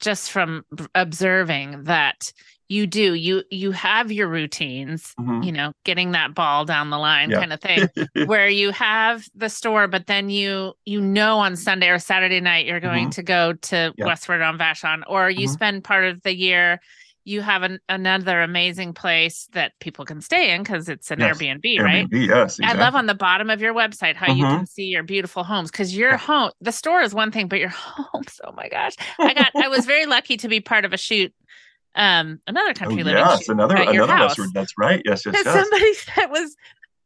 just from observing that you do, you have your routines, mm-hmm. you know, getting that ball down the line kind of thing where you have the store, but then you know, on Sunday or Saturday night, you're going mm-hmm. to go to Westward on Vashon, or you mm-hmm. spend part of the year. You have another amazing place that people can stay in because it's an Airbnb, right? Yes, exactly. I love on the bottom of your website how you can see your beautiful homes, because your home, the store is one thing, but your homes, oh my gosh. I was very lucky to be part of a shoot, another Country Living shoot at your house. That's right. Yes. Somebody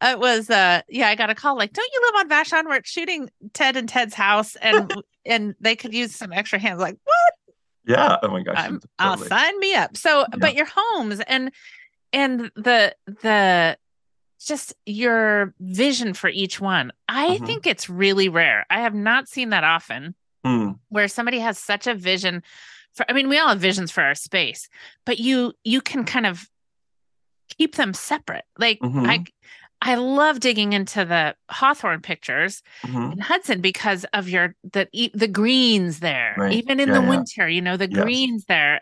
that I got a call like, don't you live on Vashon? We're shooting Ted and Ted's house, and and they could use some extra hands. Like, what? Yeah. Oh my gosh. I'll sign me up. So, but your homes and the just your vision for each one, I think it's really rare. I have not seen that often. where somebody has such a vision for, I mean, we all have visions for our space, but you can kind of keep them separate. Like I love digging into the Hawthorne pictures in Hudson because of the greens there, right. Even in the winter, you know, the greens there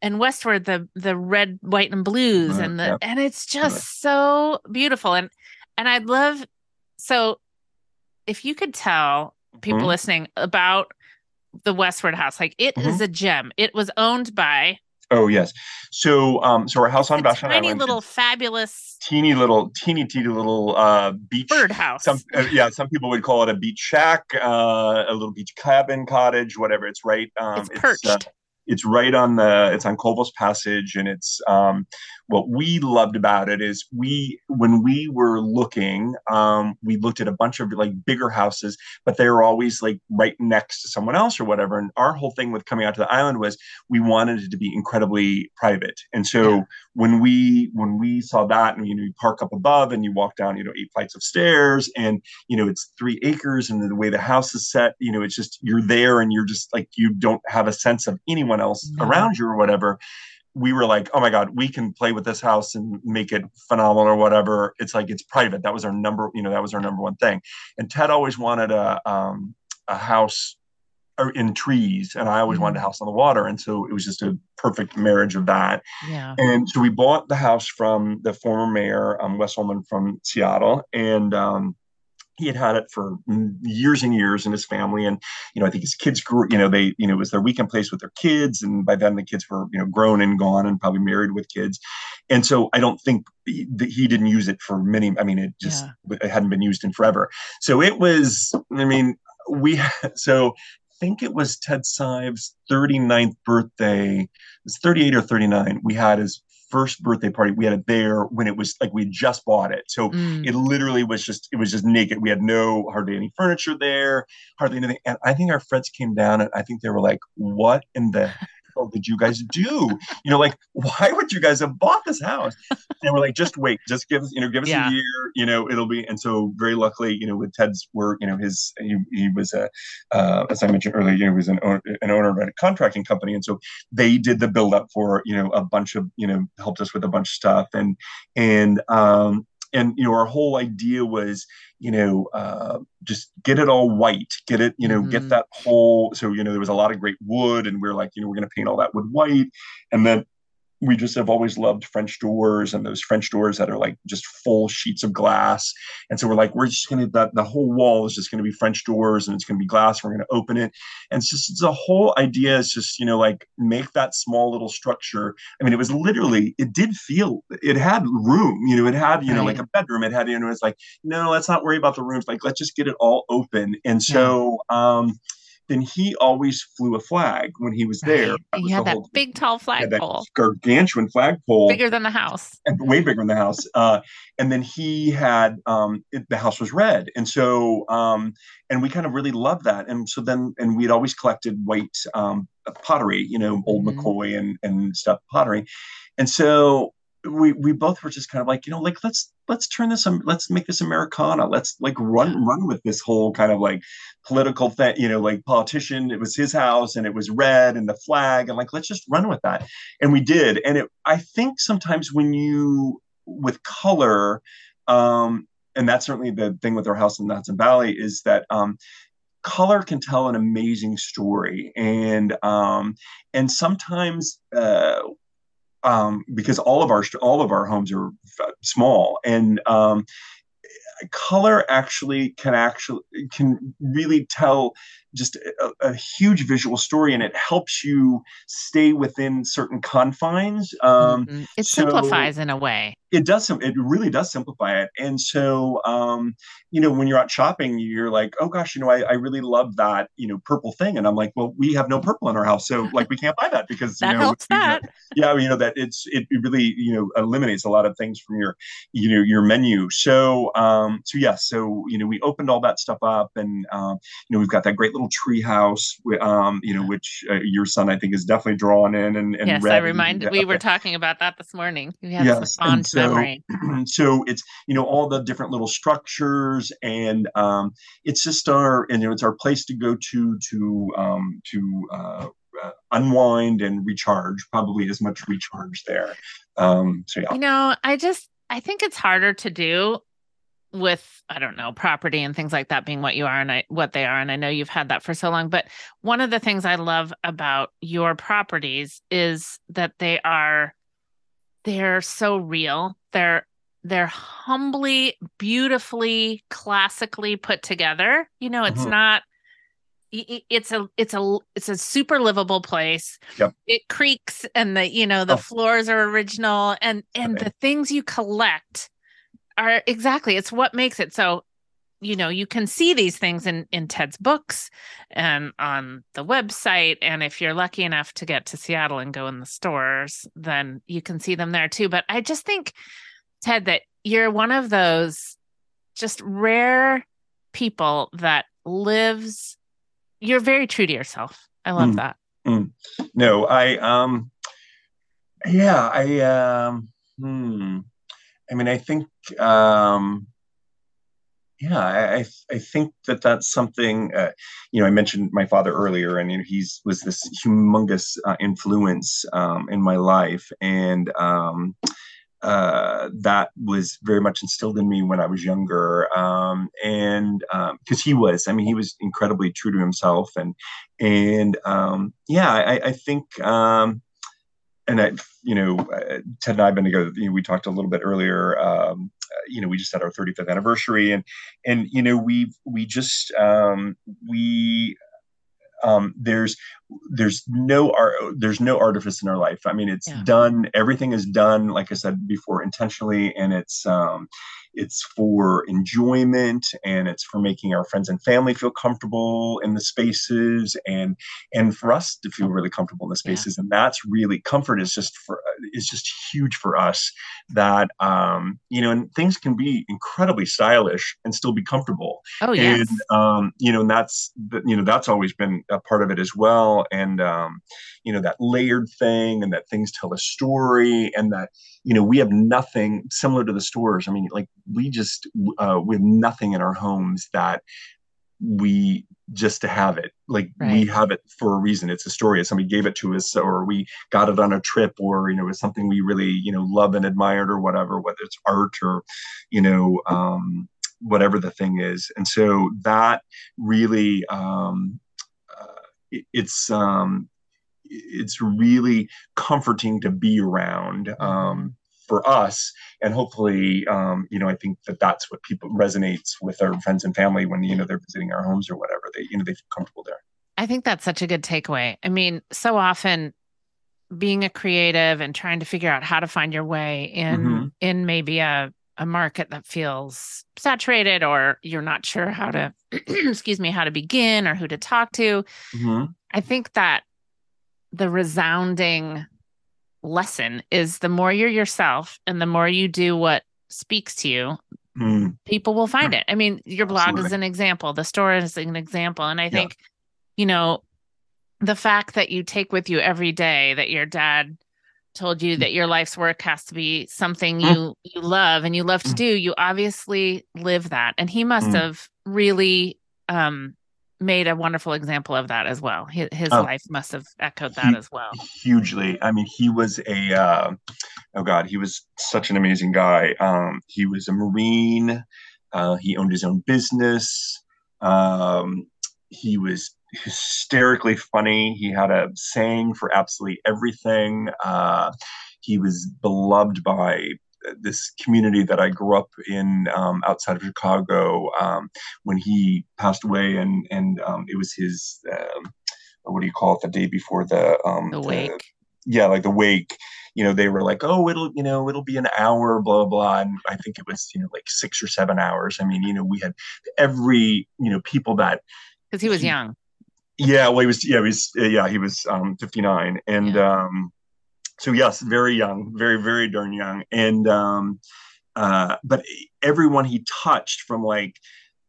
and Westward, the red, white, and blues and it's just so beautiful. And I'd love, so if you could tell people listening about the Westward house, like it is a gem. It was owned by. Oh yes. So, so our house on Vashon Island. Teeny little beach birdhouse. Some people would call it a beach shack, a little beach cabin, cottage, whatever. It's right. It's perched. It's right on it's on Colville's Passage. And it's, what we loved about it is when we were looking, we looked at a bunch of like bigger houses, but they were always like right next to someone else or whatever. And our whole thing with coming out to the island was we wanted it to be incredibly private. And so when we saw that and, you know, you park up above and you walk down, you know, 8 flights of stairs and, you know, it's 3 acres and the way the house is set, you know, it's just, you're there and you're just like, you don't have a sense of anyone else around you or whatever. We were like, oh my God, we can play with this house and make it phenomenal or whatever. It's like, it's private. That was our number one thing. And Ted always wanted a house in trees. And I always wanted a house on the water. And so it was just a perfect marriage of that. Yeah. And so we bought the house from the former mayor, Wes Ullman from Seattle. And, he had it for years and years in his family. And, you know, I think his kids grew, you know, they, you know, it was their weekend place with their kids. And by then the kids were, you know, grown and gone and probably married with kids. And so I don't think that he didn't use it for many. I mean, it just it hadn't been used in forever. So it was, I mean, I think it was Ted Sai's 39th birthday. It was 38 or 39. We had his first birthday party. We had it there when it was like we had just bought it, so it literally was just naked. We had hardly any furniture there, hardly anything. And I think our friends came down, and I think they were like, "What in the hell did you guys do? You know, like why would you guys have bought this house?" And we're like, "Just wait, just give us a year. You know, it'll be." And so very luckily, you know, with Ted's work, you know, he was a as I mentioned earlier, you know, he was an owner of a contracting company, and so they did the build up for a bunch of helped us with a bunch of stuff, and you know, our whole idea was just get it all white, get it, get that whole, so, there was a lot of great wood and we were like, we're going to paint all that wood white. And then we just have always loved French doors and those French doors that are like just full sheets of glass. And so we're like, we're just going to, the whole wall is just going to be French doors and it's going to be glass. We're going to open it. And it's just, the whole idea is just, like make that small little structure. I mean, it was literally, it had room, it had, like a bedroom, it had, it's like, no, let's not worry about the rooms. Like, let's just get it all open. And so, then he always flew a flag when he was there. That was that big, tall flagpole. Gargantuan flagpole. Bigger than the house. And way bigger than the house. And then he had, the house was red. And so, and we kind of really loved that. And so then, and we'd always collected white pottery, old McCoy and stuff pottery. And so we both were just kind of like, like, let's turn this, let's make this Americana. Let's like run with this whole kind of like political thing, like politician. It was his house and it was red and the flag, and like, let's just run with that. And we did. And I think sometimes with color, and that's certainly the thing with our house in the Hudson Valley is that, color can tell an amazing story. And sometimes, because all of our homes are small, and color can really tell just a huge visual story, and it helps you stay within certain confines. It simplifies in a way. It does. It really does simplify it. And so, when you're out shopping, you're like, oh gosh, I really love that, purple thing. And I'm like, well, we have no purple in our house. So like, we can't buy that because, that helps that. That it really, eliminates a lot of things from your menu. So, so we opened all that stuff up, and we've got that great little tree house, you know, which your son, I think, is definitely drawn in and yes, read. I reminded, we were talking about that this morning. We have some fond memory. So it's, you know, all the different little structures, and it's just our, and you know, it's our place to go to unwind and recharge, probably as much recharge there. So yeah. You know, I think it's harder to do with, I don't know, property and things like that being what you are and what they are. And I know you've had that for so long, but one of the things I love about your properties is that they're so real. They're humbly, beautifully, classically put together. You know, it's not, it's a super livable place. Yep. It creaks and the floors are original and the things you collect are exactly, it's what makes it. So, you know, you can see these things in Ted's books and on the website. And if you're lucky enough to get to Seattle and go in the stores, then you can see them there too. But I just think, Ted, that you're one of those just rare people that lives. You're very true to yourself. I love that. No, I mean, I think, I think that that's something, you know, I mentioned my father earlier, and you know, was this humongous influence in my life. And that was very much instilled in me when I was younger. Because he was incredibly true to himself. I think, and I, you know, Ted and I have been together, you know, we talked a little bit earlier, you know, we just had our 35th anniversary and, you know, there's no artifice in our life. I mean, it's done, everything is done, like I said before, intentionally. And it's for enjoyment, and it's for making our friends and family feel comfortable in the spaces and for us to feel really comfortable in the spaces. Yeah. And that's really, comfort is just huge for us, that, you know, and things can be incredibly stylish and still be comfortable. Oh yeah. You know, and that's always been a part of it as well. And, you know, that layered thing, and that things tell a story, and that, you know, we have nothing similar to the stores. I mean, like, we have nothing in our homes that we just to have it. Like, we have it for a reason. It's a story. Somebody gave it to us, or we got it on a trip, or, you know, it's something we really, you know, love and admired, or whatever, whether it's art or, you know, whatever the thing is. And so that really, it's really comforting to be around, for us. And hopefully, you know, I think that that's what people resonates with our friends and family when, you know, they're visiting our homes or whatever, they feel comfortable there. I think that's such a good takeaway. I mean, so often being a creative and trying to figure out how to find your way in maybe a market that feels saturated, or you're not sure how to, how to begin or who to talk to. I think that the resounding lesson is, the more you're yourself and the more you do what speaks to you, people will find it. I mean, your blog is an example. The store is an example. And I think, you know, the fact that you take with you every day that your dad told you that your life's work has to be something you love and you love to do, you obviously live that. And he must have really, made a wonderful example of that as well. His life must have echoed that as well. Hugely. I mean, he was he was such an amazing guy. He was a Marine. He owned his own business. He was hysterically funny. He had a saying for absolutely everything. He was beloved by this community that I grew up in, outside of Chicago. When he passed away, and it was his, the day before the wake. The wake, you know, they were like, oh, it'll be an hour, blah, blah. And I think it was, you know, like 6 or 7 hours. I mean, you know, we had people that. Cause he was young. Yeah. Well, he was 59. And, so yes, very young, very, very darn young. And, but everyone he touched, from like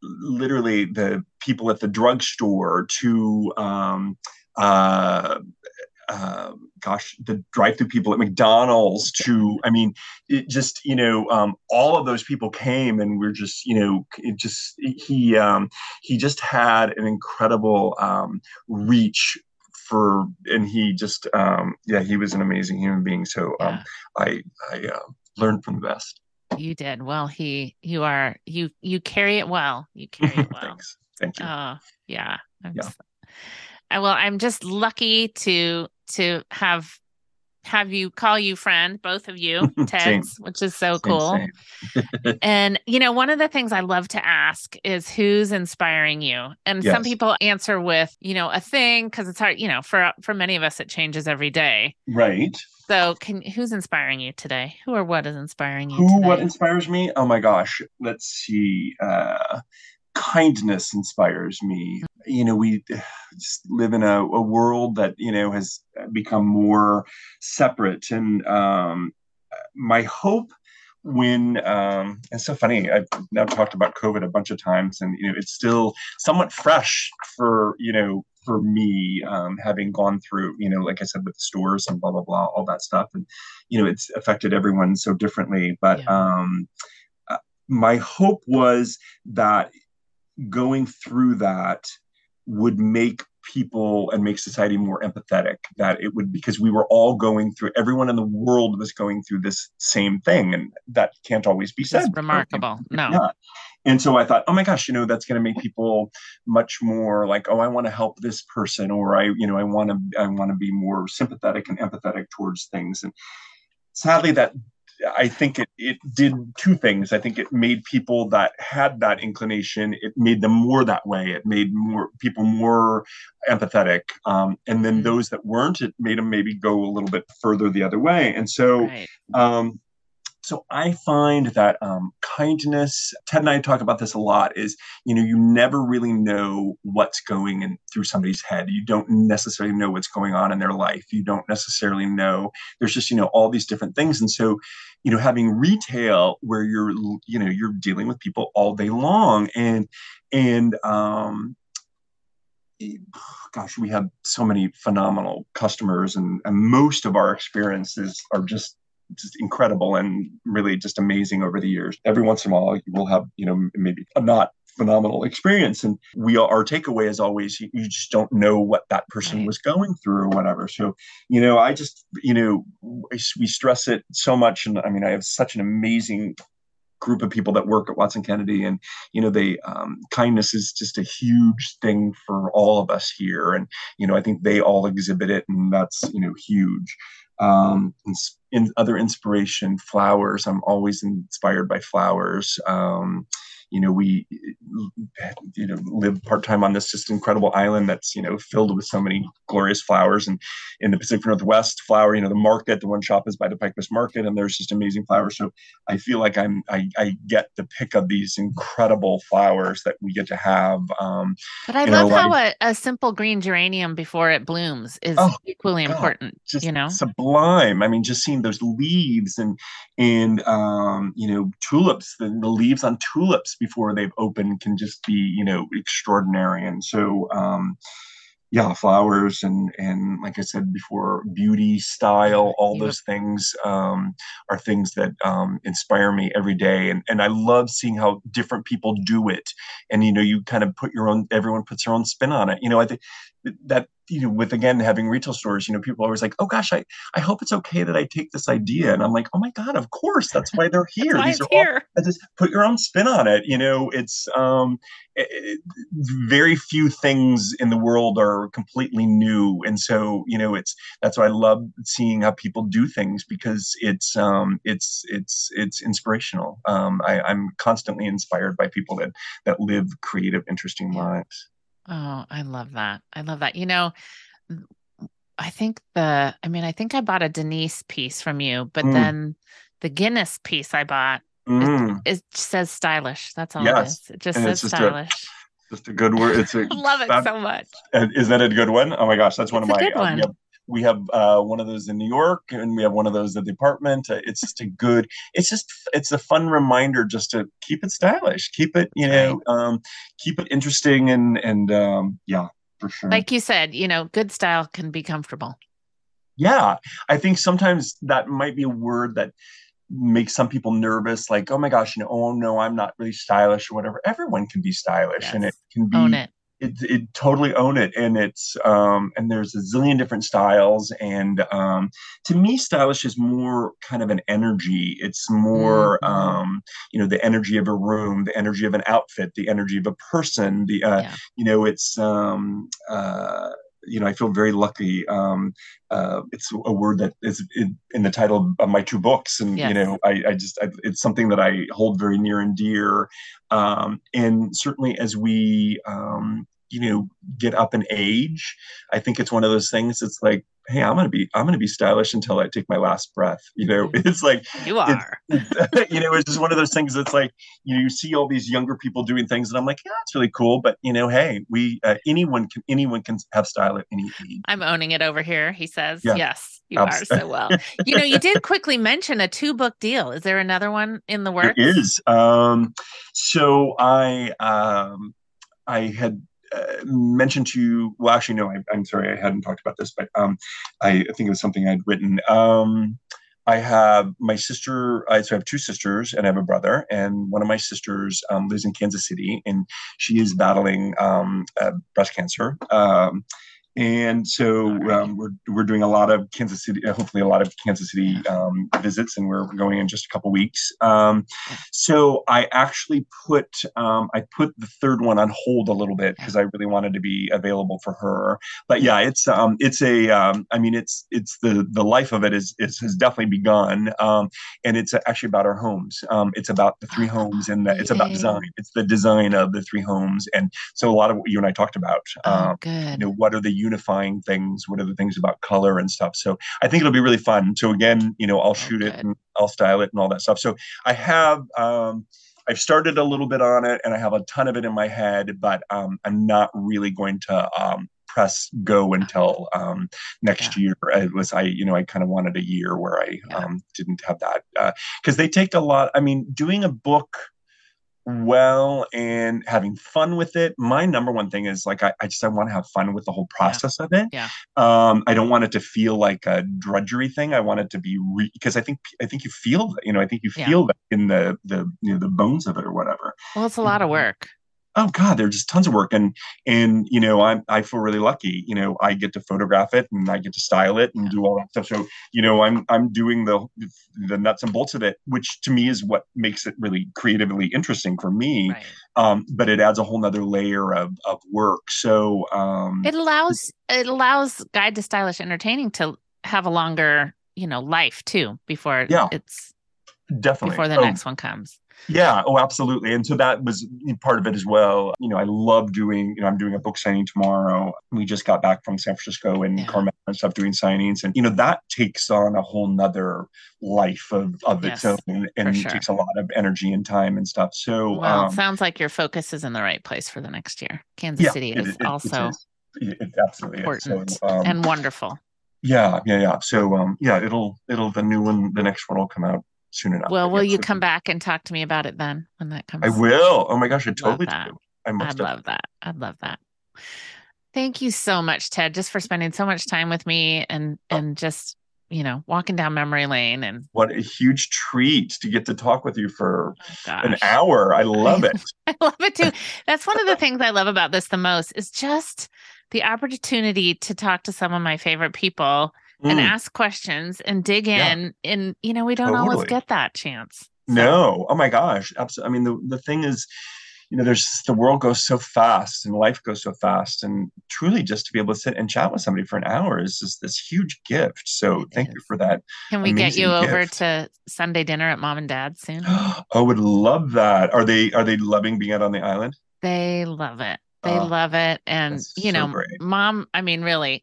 literally the people at the drugstore to the drive-through people at McDonald's to, I mean, it just, you know, all of those people came, and we're just, you know, it just, he just had an incredible reach for, and he just, yeah, he was an amazing human being. So I learned from the best. You did. Well, you carry it well. You carry it well. Thanks. Thank you. Yeah. I'm just lucky to have you call you friend, both of you, Ted's, which is so cool. Same. And, you know, one of the things I love to ask is who's inspiring you? And yes. Some people answer with, you know, a thing, cause it's hard, you know, for many of us, it changes every day. Right. So who's inspiring you today? Who or what is inspiring you today? What inspires me? Oh my gosh. Let's see. Kindness inspires me. You know, we just live in a world that, you know, has become more separate. And my hope when, it's so funny, I've now talked about COVID a bunch of times, and, you know, it's still somewhat fresh for, you know, for me, having gone through, you know, like I said, with the stores and blah, blah, blah, all that stuff. And, you know, it's affected everyone so differently. But my hope was that going through that would make people and make society more empathetic, that it would, because we were all going through, everyone in the world was going through this same thing. And that can't always be said. It's remarkable. No. Yeah. And so I thought, oh my gosh, you know, that's going to make people much more like, oh, I want to help this person, or I want to be more sympathetic and empathetic towards things. And sadly, that I think it did two things. I think it made people that had that inclination, it made them more that way. It made more people more empathetic. And then those that weren't, it made them maybe go a little bit further the other way. And so, right. So I find that kindness, Ted and I talk about this a lot, is, you know, you never really know what's going in through somebody's head. You don't necessarily know what's going on in their life. You don't necessarily know. There's just, you know, all these different things. And so, you know, having retail where you're, you know, you're dealing with people all day long, and gosh, we have so many phenomenal customers, and most of our experiences are just incredible and really just amazing over the years. Every once in a while, you will have, you know, maybe a not phenomenal experience. And our takeaway is always, you just don't know what that person was going through or whatever. So, you know, I just, you know, we stress it so much. And I mean, I have such an amazing group of people that work at Watson Kennedy, and, you know, they, kindness is just a huge thing for all of us here. And, you know, I think they all exhibit it, and that's, you know, huge. In other inspiration, flowers. I'm always inspired by flowers. You know, we, you know, live part-time on this just incredible island that's, you know, filled with so many glorious flowers. And in the Pacific Northwest, flower, you know, the market, the one shop is by the Pikemas Market, and there's just amazing flowers. So I feel like I get the pick of these incredible flowers that we get to have. But I love how a simple green geranium before it blooms is equally important, just, you know, sublime. I mean, just seeing those leaves and you know, tulips, the leaves on tulips before they've opened can just be, you know, extraordinary. And so, yeah, flowers and like I said before, beauty, style, all those things are things that inspire me every day. And I love seeing how different people do it. And, you know, you kind of everyone puts their own spin on it. You know, I think that, you know, with, again, having retail stores, you know, people are always like, oh gosh, I hope it's okay that I take this idea. And I'm like, oh my God, of course. That's why they're here. These are here. All, just put your own spin on it. You know, it's very few things in the world are completely new. And so, you know, that's why I love seeing how people do things, because it's inspirational. I'm constantly inspired by people that live creative, interesting lives. Oh, I love that. I love that. You know, I think I bought a Denise piece from you, but then the Guinness piece I bought, it says stylish. That's all it is. It just says stylish. Just a good word. I love it so much. Is that a good one? Oh my gosh. That's one of my We have one of those in New York, and we have one of those at the apartment. It's just a good, it's a fun reminder just to keep it stylish, keep it, you know, keep it interesting. And yeah, for sure. Like you said, you know, good style can be comfortable. Yeah. I think sometimes that might be a word that makes some people nervous, like, oh my gosh, you know, oh no, I'm not really stylish or whatever. Everyone can be stylish, and it can be, own it. It totally own it. And it's, and there's a zillion different styles. And, to me, stylish is more kind of an energy. It's more, you know, the energy of a room, the energy of an outfit, the energy of a person, the, you know, it's, you know, I feel very lucky. It's a word that is in the title of my two books. And, you know, I just, it's something that I hold very near and dear. And certainly as we, you know, get up in age, I think it's one of those things. It's like, hey, I'm going to be stylish until I take my last breath. You know, it's like, you are, you know, it's just one of those things that's like, you know, you see all these younger people doing things and I'm like, yeah, that's really cool. But you know, hey, we, anyone can have style at any age. I'm owning it over here. He says, yes, you are so well. You know, you did quickly mention a 2-book deal. Is there another one in the works? There is. So I had, mentioned to you, well, actually, no, I'm sorry, I hadn't talked about this, but I think it was something I'd written. I have my sister, so I have two sisters and I have a brother, and one of my sisters lives in Kansas City, and she is battling breast cancer. And so we're doing a lot of Kansas City, hopefully a lot of Kansas City visits, and we're going in just a couple weeks. So I actually put the third one on hold a little bit because I really wanted to be available for her. But yeah, it's the life of it has definitely begun. And it's actually about our homes. It's about the three homes, and it's about design. It's the design of the three homes. And so a lot of what you and I talked about, you know, what are the unifying things? What are the things about color and stuff? So I think it'll be really fun. So again, you know, I'll shoot it and I'll style it and all that stuff. So I have, I've started a little bit on it and I have a ton of it in my head, but I'm not really going to press go until next year. I kind of wanted a year where I didn't have that. 'Cause they take a lot. I mean, doing a book well and having fun with it, my number one thing is like I want to have fun with the whole process of it. I don't want it to feel like a drudgery thing. I want it to be because I think you feel, you know, that in the you know, the bones of it or whatever. Well, it's a lot of work. Oh God, there's just tons of work. And, you know, I feel really lucky, you know, I get to photograph it and I get to style it and do all that stuff. So, you know, I'm doing the nuts and bolts of it, which to me is what makes it really creatively interesting for me. Right. But it adds a whole nother layer of work. So, it allows Guide to Stylish Entertaining to have a longer, you know, life too, before it's definitely before the next one comes. Yeah. Oh, absolutely. And so that was part of it as well. You know, I love doing, you know, I'm doing a book signing tomorrow. We just got back from San Francisco and Carmel and stuff doing signings. And, you know, that takes on a whole nother life of its own, and takes a lot of energy and time and stuff. So it sounds like your focus is in the right place for the next year. Kansas City is also important and wonderful. Yeah. So it'll the next one will come out soon enough. Well, will you come back and talk to me about it then when that comes? I will. Oh my gosh, I totally do. I'd love that. Thank you so much, Ted, just for spending so much time with me and just, you know, walking down memory lane. And what a huge treat to get to talk with you for an hour. I love it. I love it too. That's one of the things I love about this the most is just the opportunity to talk to some of my favorite people and ask questions and dig in. And, you know, we don't always get that chance. So. No. Oh my gosh. Absolutely. I mean, the thing is, you know, the world goes so fast and life goes so fast, and truly just to be able to sit and chat with somebody for an hour is just this huge gift. So thank you for that. Can we get you over to Sunday dinner at Mom and Dad soon? I would love that. Are they loving being out on the island? They love it. They love it. And, you know, great. Mom, I mean, really,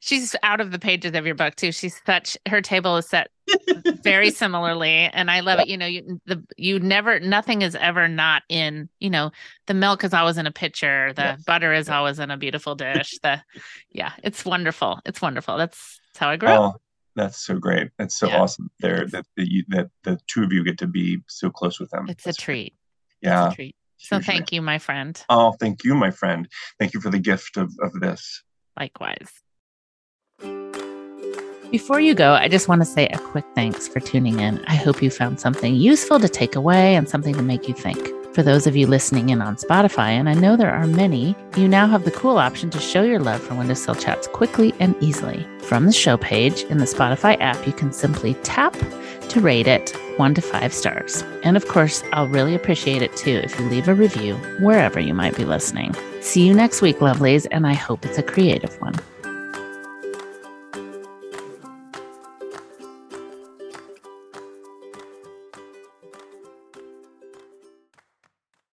she's out of the pages of your book too. Her table is set very similarly. And I love it. You know, nothing is ever not in, you know, the milk is always in a pitcher. The butter is always in a beautiful dish. It's wonderful. It's wonderful. That's how I grew up. That's so great. That's so awesome there that the two of you get to be so close with them. It's a treat. Yeah. It's a treat. So thank you, my friend. Oh, thank you, my friend. Thank you for the gift of this. Likewise. Before you go, I just want to say a quick thanks for tuning in. I hope you found something useful to take away and something to make you think. For those of you listening in on Spotify, and I know there are many, you now have the cool option to show your love for Windowsill Chats quickly and easily. From the show page in the Spotify app, you can simply tap to rate it 1 to 5 stars. And of course, I'll really appreciate it too if you leave a review wherever you might be listening. See you next week, lovelies, and I hope it's a creative one.